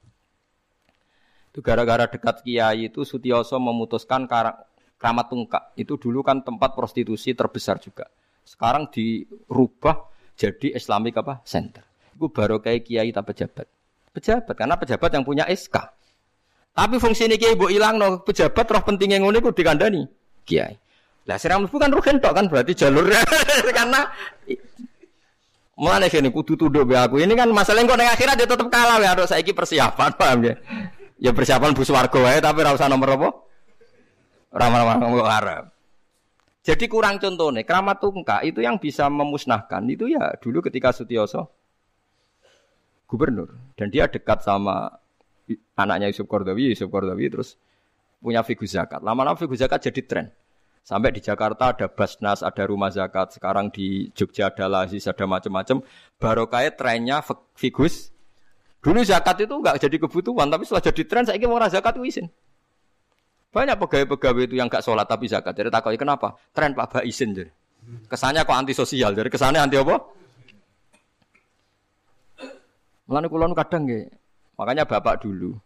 Itu gara-gara dekat Kiai itu Sutiyoso memutuskan Kramat Tungkak. Itu dulu kan tempat prostitusi terbesar juga. Sekarang dirubah jadi Islamic apa? Center. Itu baru kayak Kiai tak pejabat. Pejabat, karena pejabat yang punya SK. Tapi fungsi ini Kiai mbok ilangno, pejabat roh pentingnya ngene iku dikandani Kiai. Lah sirang mlebu kan rugen tok kan berarti jalurnya karena mulane kene kudu tunduk be aku. Ini kan masalahnya kok ning akhirat dia tetep kalah ya arek saiki persiapan paham ya. Ya persiapan bus warga wae tapi ora usah nomor apa? Ora nomor Arab. Jadi kurang contohnya, Kramat Tungka itu yang bisa memusnahkan itu ya dulu ketika Sutiyoso gubernur dan dia dekat sama anaknya Yusuf Qardawi terus punya Fiqh Zakat. Lama-lama Fiqh Zakat jadi tren. Sampai di Jakarta ada Basnas, ada rumah zakat. Sekarang di Jogja ada Lazis, ada macam-macam. Barokahnya trennya Fiqh. Dulu zakat itu enggak jadi kebutuhan, tapi setelah jadi tren saiki wong ora zakat ku izin. Banyak pegawai-pegawai itu yang enggak sholat tapi zakat. Jadi takutnya kenapa? Tren Pak Bak izin. Jadi. Kesannya kok antisosial. Jadi kesannya anti apa? Mulane kula kadang nggih. Makanya bapak dulu.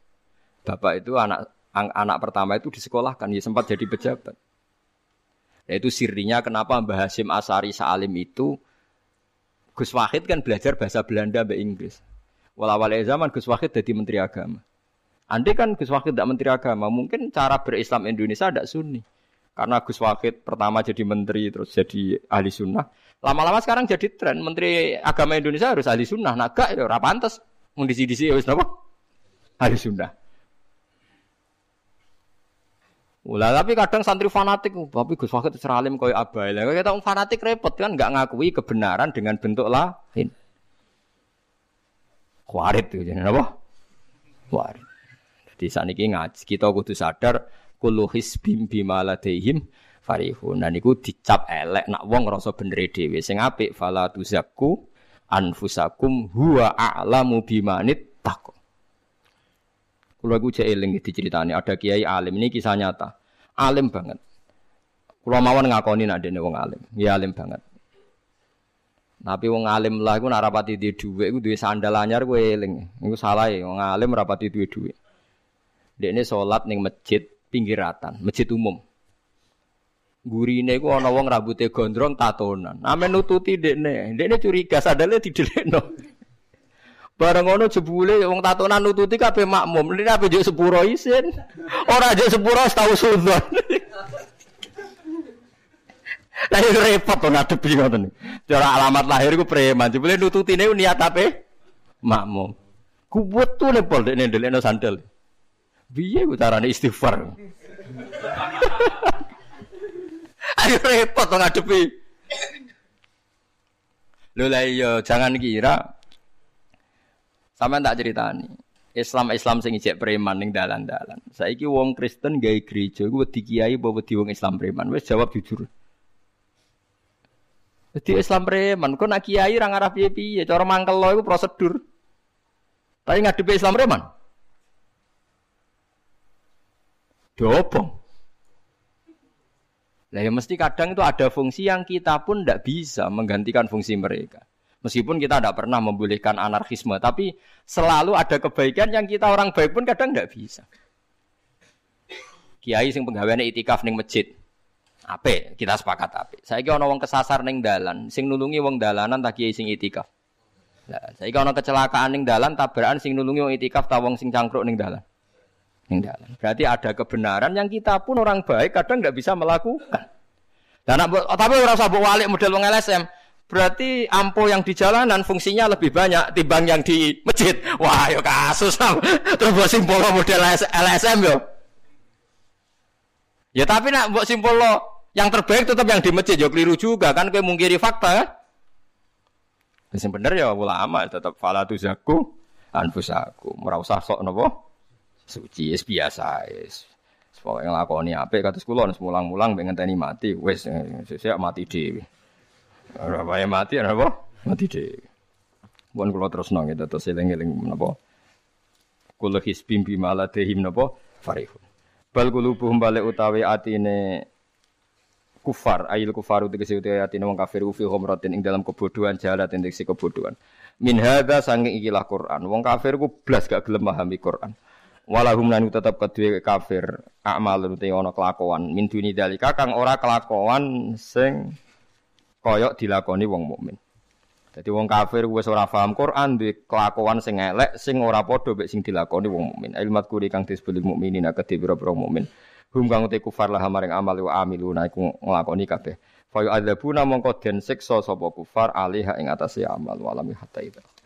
Bapak itu anak pertama itu disekolahkan. Ya sempat jadi pejabat. Yaitu sirinya kenapa Mbah Hasyim Asy'ari Salim itu. Gus Wahid kan belajar bahasa Belanda mbek Inggris. Awal-awal zaman Gus Wahid jadi Menteri Agama. Andai kan Gus Wahid tidak Menteri Agama, mungkin cara berislam Indonesia tidak sunni. Karena Gus Wahid pertama jadi menteri, terus jadi ahli sunnah. Lama-lama sekarang jadi tren, Menteri Agama Indonesia harus ahli sunnah. Nah gak, ya ora pantes. Mendisi-disi, ya wis napa? Ahli sunnah. Ulah, tapi kadang santri fanatik, tapi Gus Wahid seralim kaya abai. Kalau kita fanatik repot kan, gak ngakui kebenaran dengan bentuk lain. Khawarit itu, jadi apa? Khawarit. Di sana ini ngaji, kita kudu sadar kullu hizbim bima ladaihim farihun. Dan itu dicap elek, nak wong ngerasa bener dhewe. Sing apik fala tuzakku anfusakum huwa a'lamu bimanit taqwa. Kulo iku jek eling diceritani ada kiai alim, ini kisah nyata. Alim banget. Kulo mawon ngakoni nek dene wong alim. Ya alim banget. Tapi wong alim lah iku nek rapati duwe dhuwit iku duwe sandal anyar kowe eling. Iku salah e, wong alim rapati duwe dhuwit. Dekne salat ning masjid pinggiratan, masjid umum. Gurine iku ana wong rambute gondrong tatonan. Ame nututi dekne, dekne curiga sandale didelekno. Bareng ngono jebule wong tatonan nututi kabeh makmum. Lha ape njuk sepuro isin. Ora njuk sepuro tau sudzon. Lah iki repot to ngadepi ngoten. Cara alamat lahir iku preman. Jebule nututine niat ape? Makmum. Kuwet to lepol dekne ndelekno sandal. Biye utarane istighfar. Ayo repot to ngadepi. Lho la iya, jangan kira sampean tak critani. Islam sing ijek preman ning dalan-dalan. Saiki wong Kristen gawe gereja iku wedi kiai apa wedi wong Islam preman? Wis jawab jujur. Wedi Islam preman, kok nak kiai ra ngarah piye-piye, cara mangkelo iku prosedur. Tapi ngadepi Islam preman dobong. Lah ya mesti kadang itu ada fungsi yang kita pun tidak bisa menggantikan fungsi mereka. Meskipun kita tidak pernah membolehkan anarkisme, tapi selalu ada kebaikan yang kita orang baik pun kadang tidak bisa. Kiai sing penggaweane itikaf ning masjid. Apik, kita sepakat apik. Saiki ana wong kesasar ning dalan, sing nulungi wong dalanan ta kiai sing itikaf. Lah saiki ana kecelakaan ning dalan, tabrakan sing nulungi wong itikaf ta wong sing cangkruk ning dalan. Berarti ada kebenaran yang kita pun orang baik kadang nggak bisa melakukan. Dan tapi orang sabuk walik model wong LSM. Berarti ampo yang di jalanan fungsinya lebih banyak timbang yang di masjid. Wah, yo kasus lah. Terus buat simpul model LSM yo. Ya tapi nak buat simpul lo yang terbaik tetap yang di masjid. Yo keliru juga kan? Kau mungkiri fakta kan? Yang benar ya ulama tetap falatuzaku anfusaku. Merasa sok nopo. Suci es biasa es. Pokoknya ngelakoni apik kados kula nes mulang-mulang mbek ngenteni mati wis sesuk mati dhewe. Ora wae mati ana apa? Mati dhewe. Mun kula tresno ngene terus eling-eling menapa? Kul hisbim bima ladehim napa farihun. Bal qulubuhum bale utawi atine kufar ayil kufaru tegese utawi atine wong kafir fi humratin ing dalam kebodohan jalat indeks kebodohan. Min hadza sange ikilah Quran. Wong kafir ku blas gak gelem memahami Quran. Walahum lan tetep kedue kafir a'malun te ana kelakuan min duni dalika kang ora kelakuan sing kaya dilakoni wong mukmin. Jadi wong kafir wis ora paham Quran duwe kelakuan sing elek sing ora padha mek sing dilakoni wong mukmin. Ilmat kuri kang disebut mukminin akeh biro-biro mukmin. Hum kang te kufar lah maring amal wa amiluna iku nglakoni kabeh. Fa yu'adzabuna mongko den siksa sapa kufar alih ing atase amal walami hatta ida.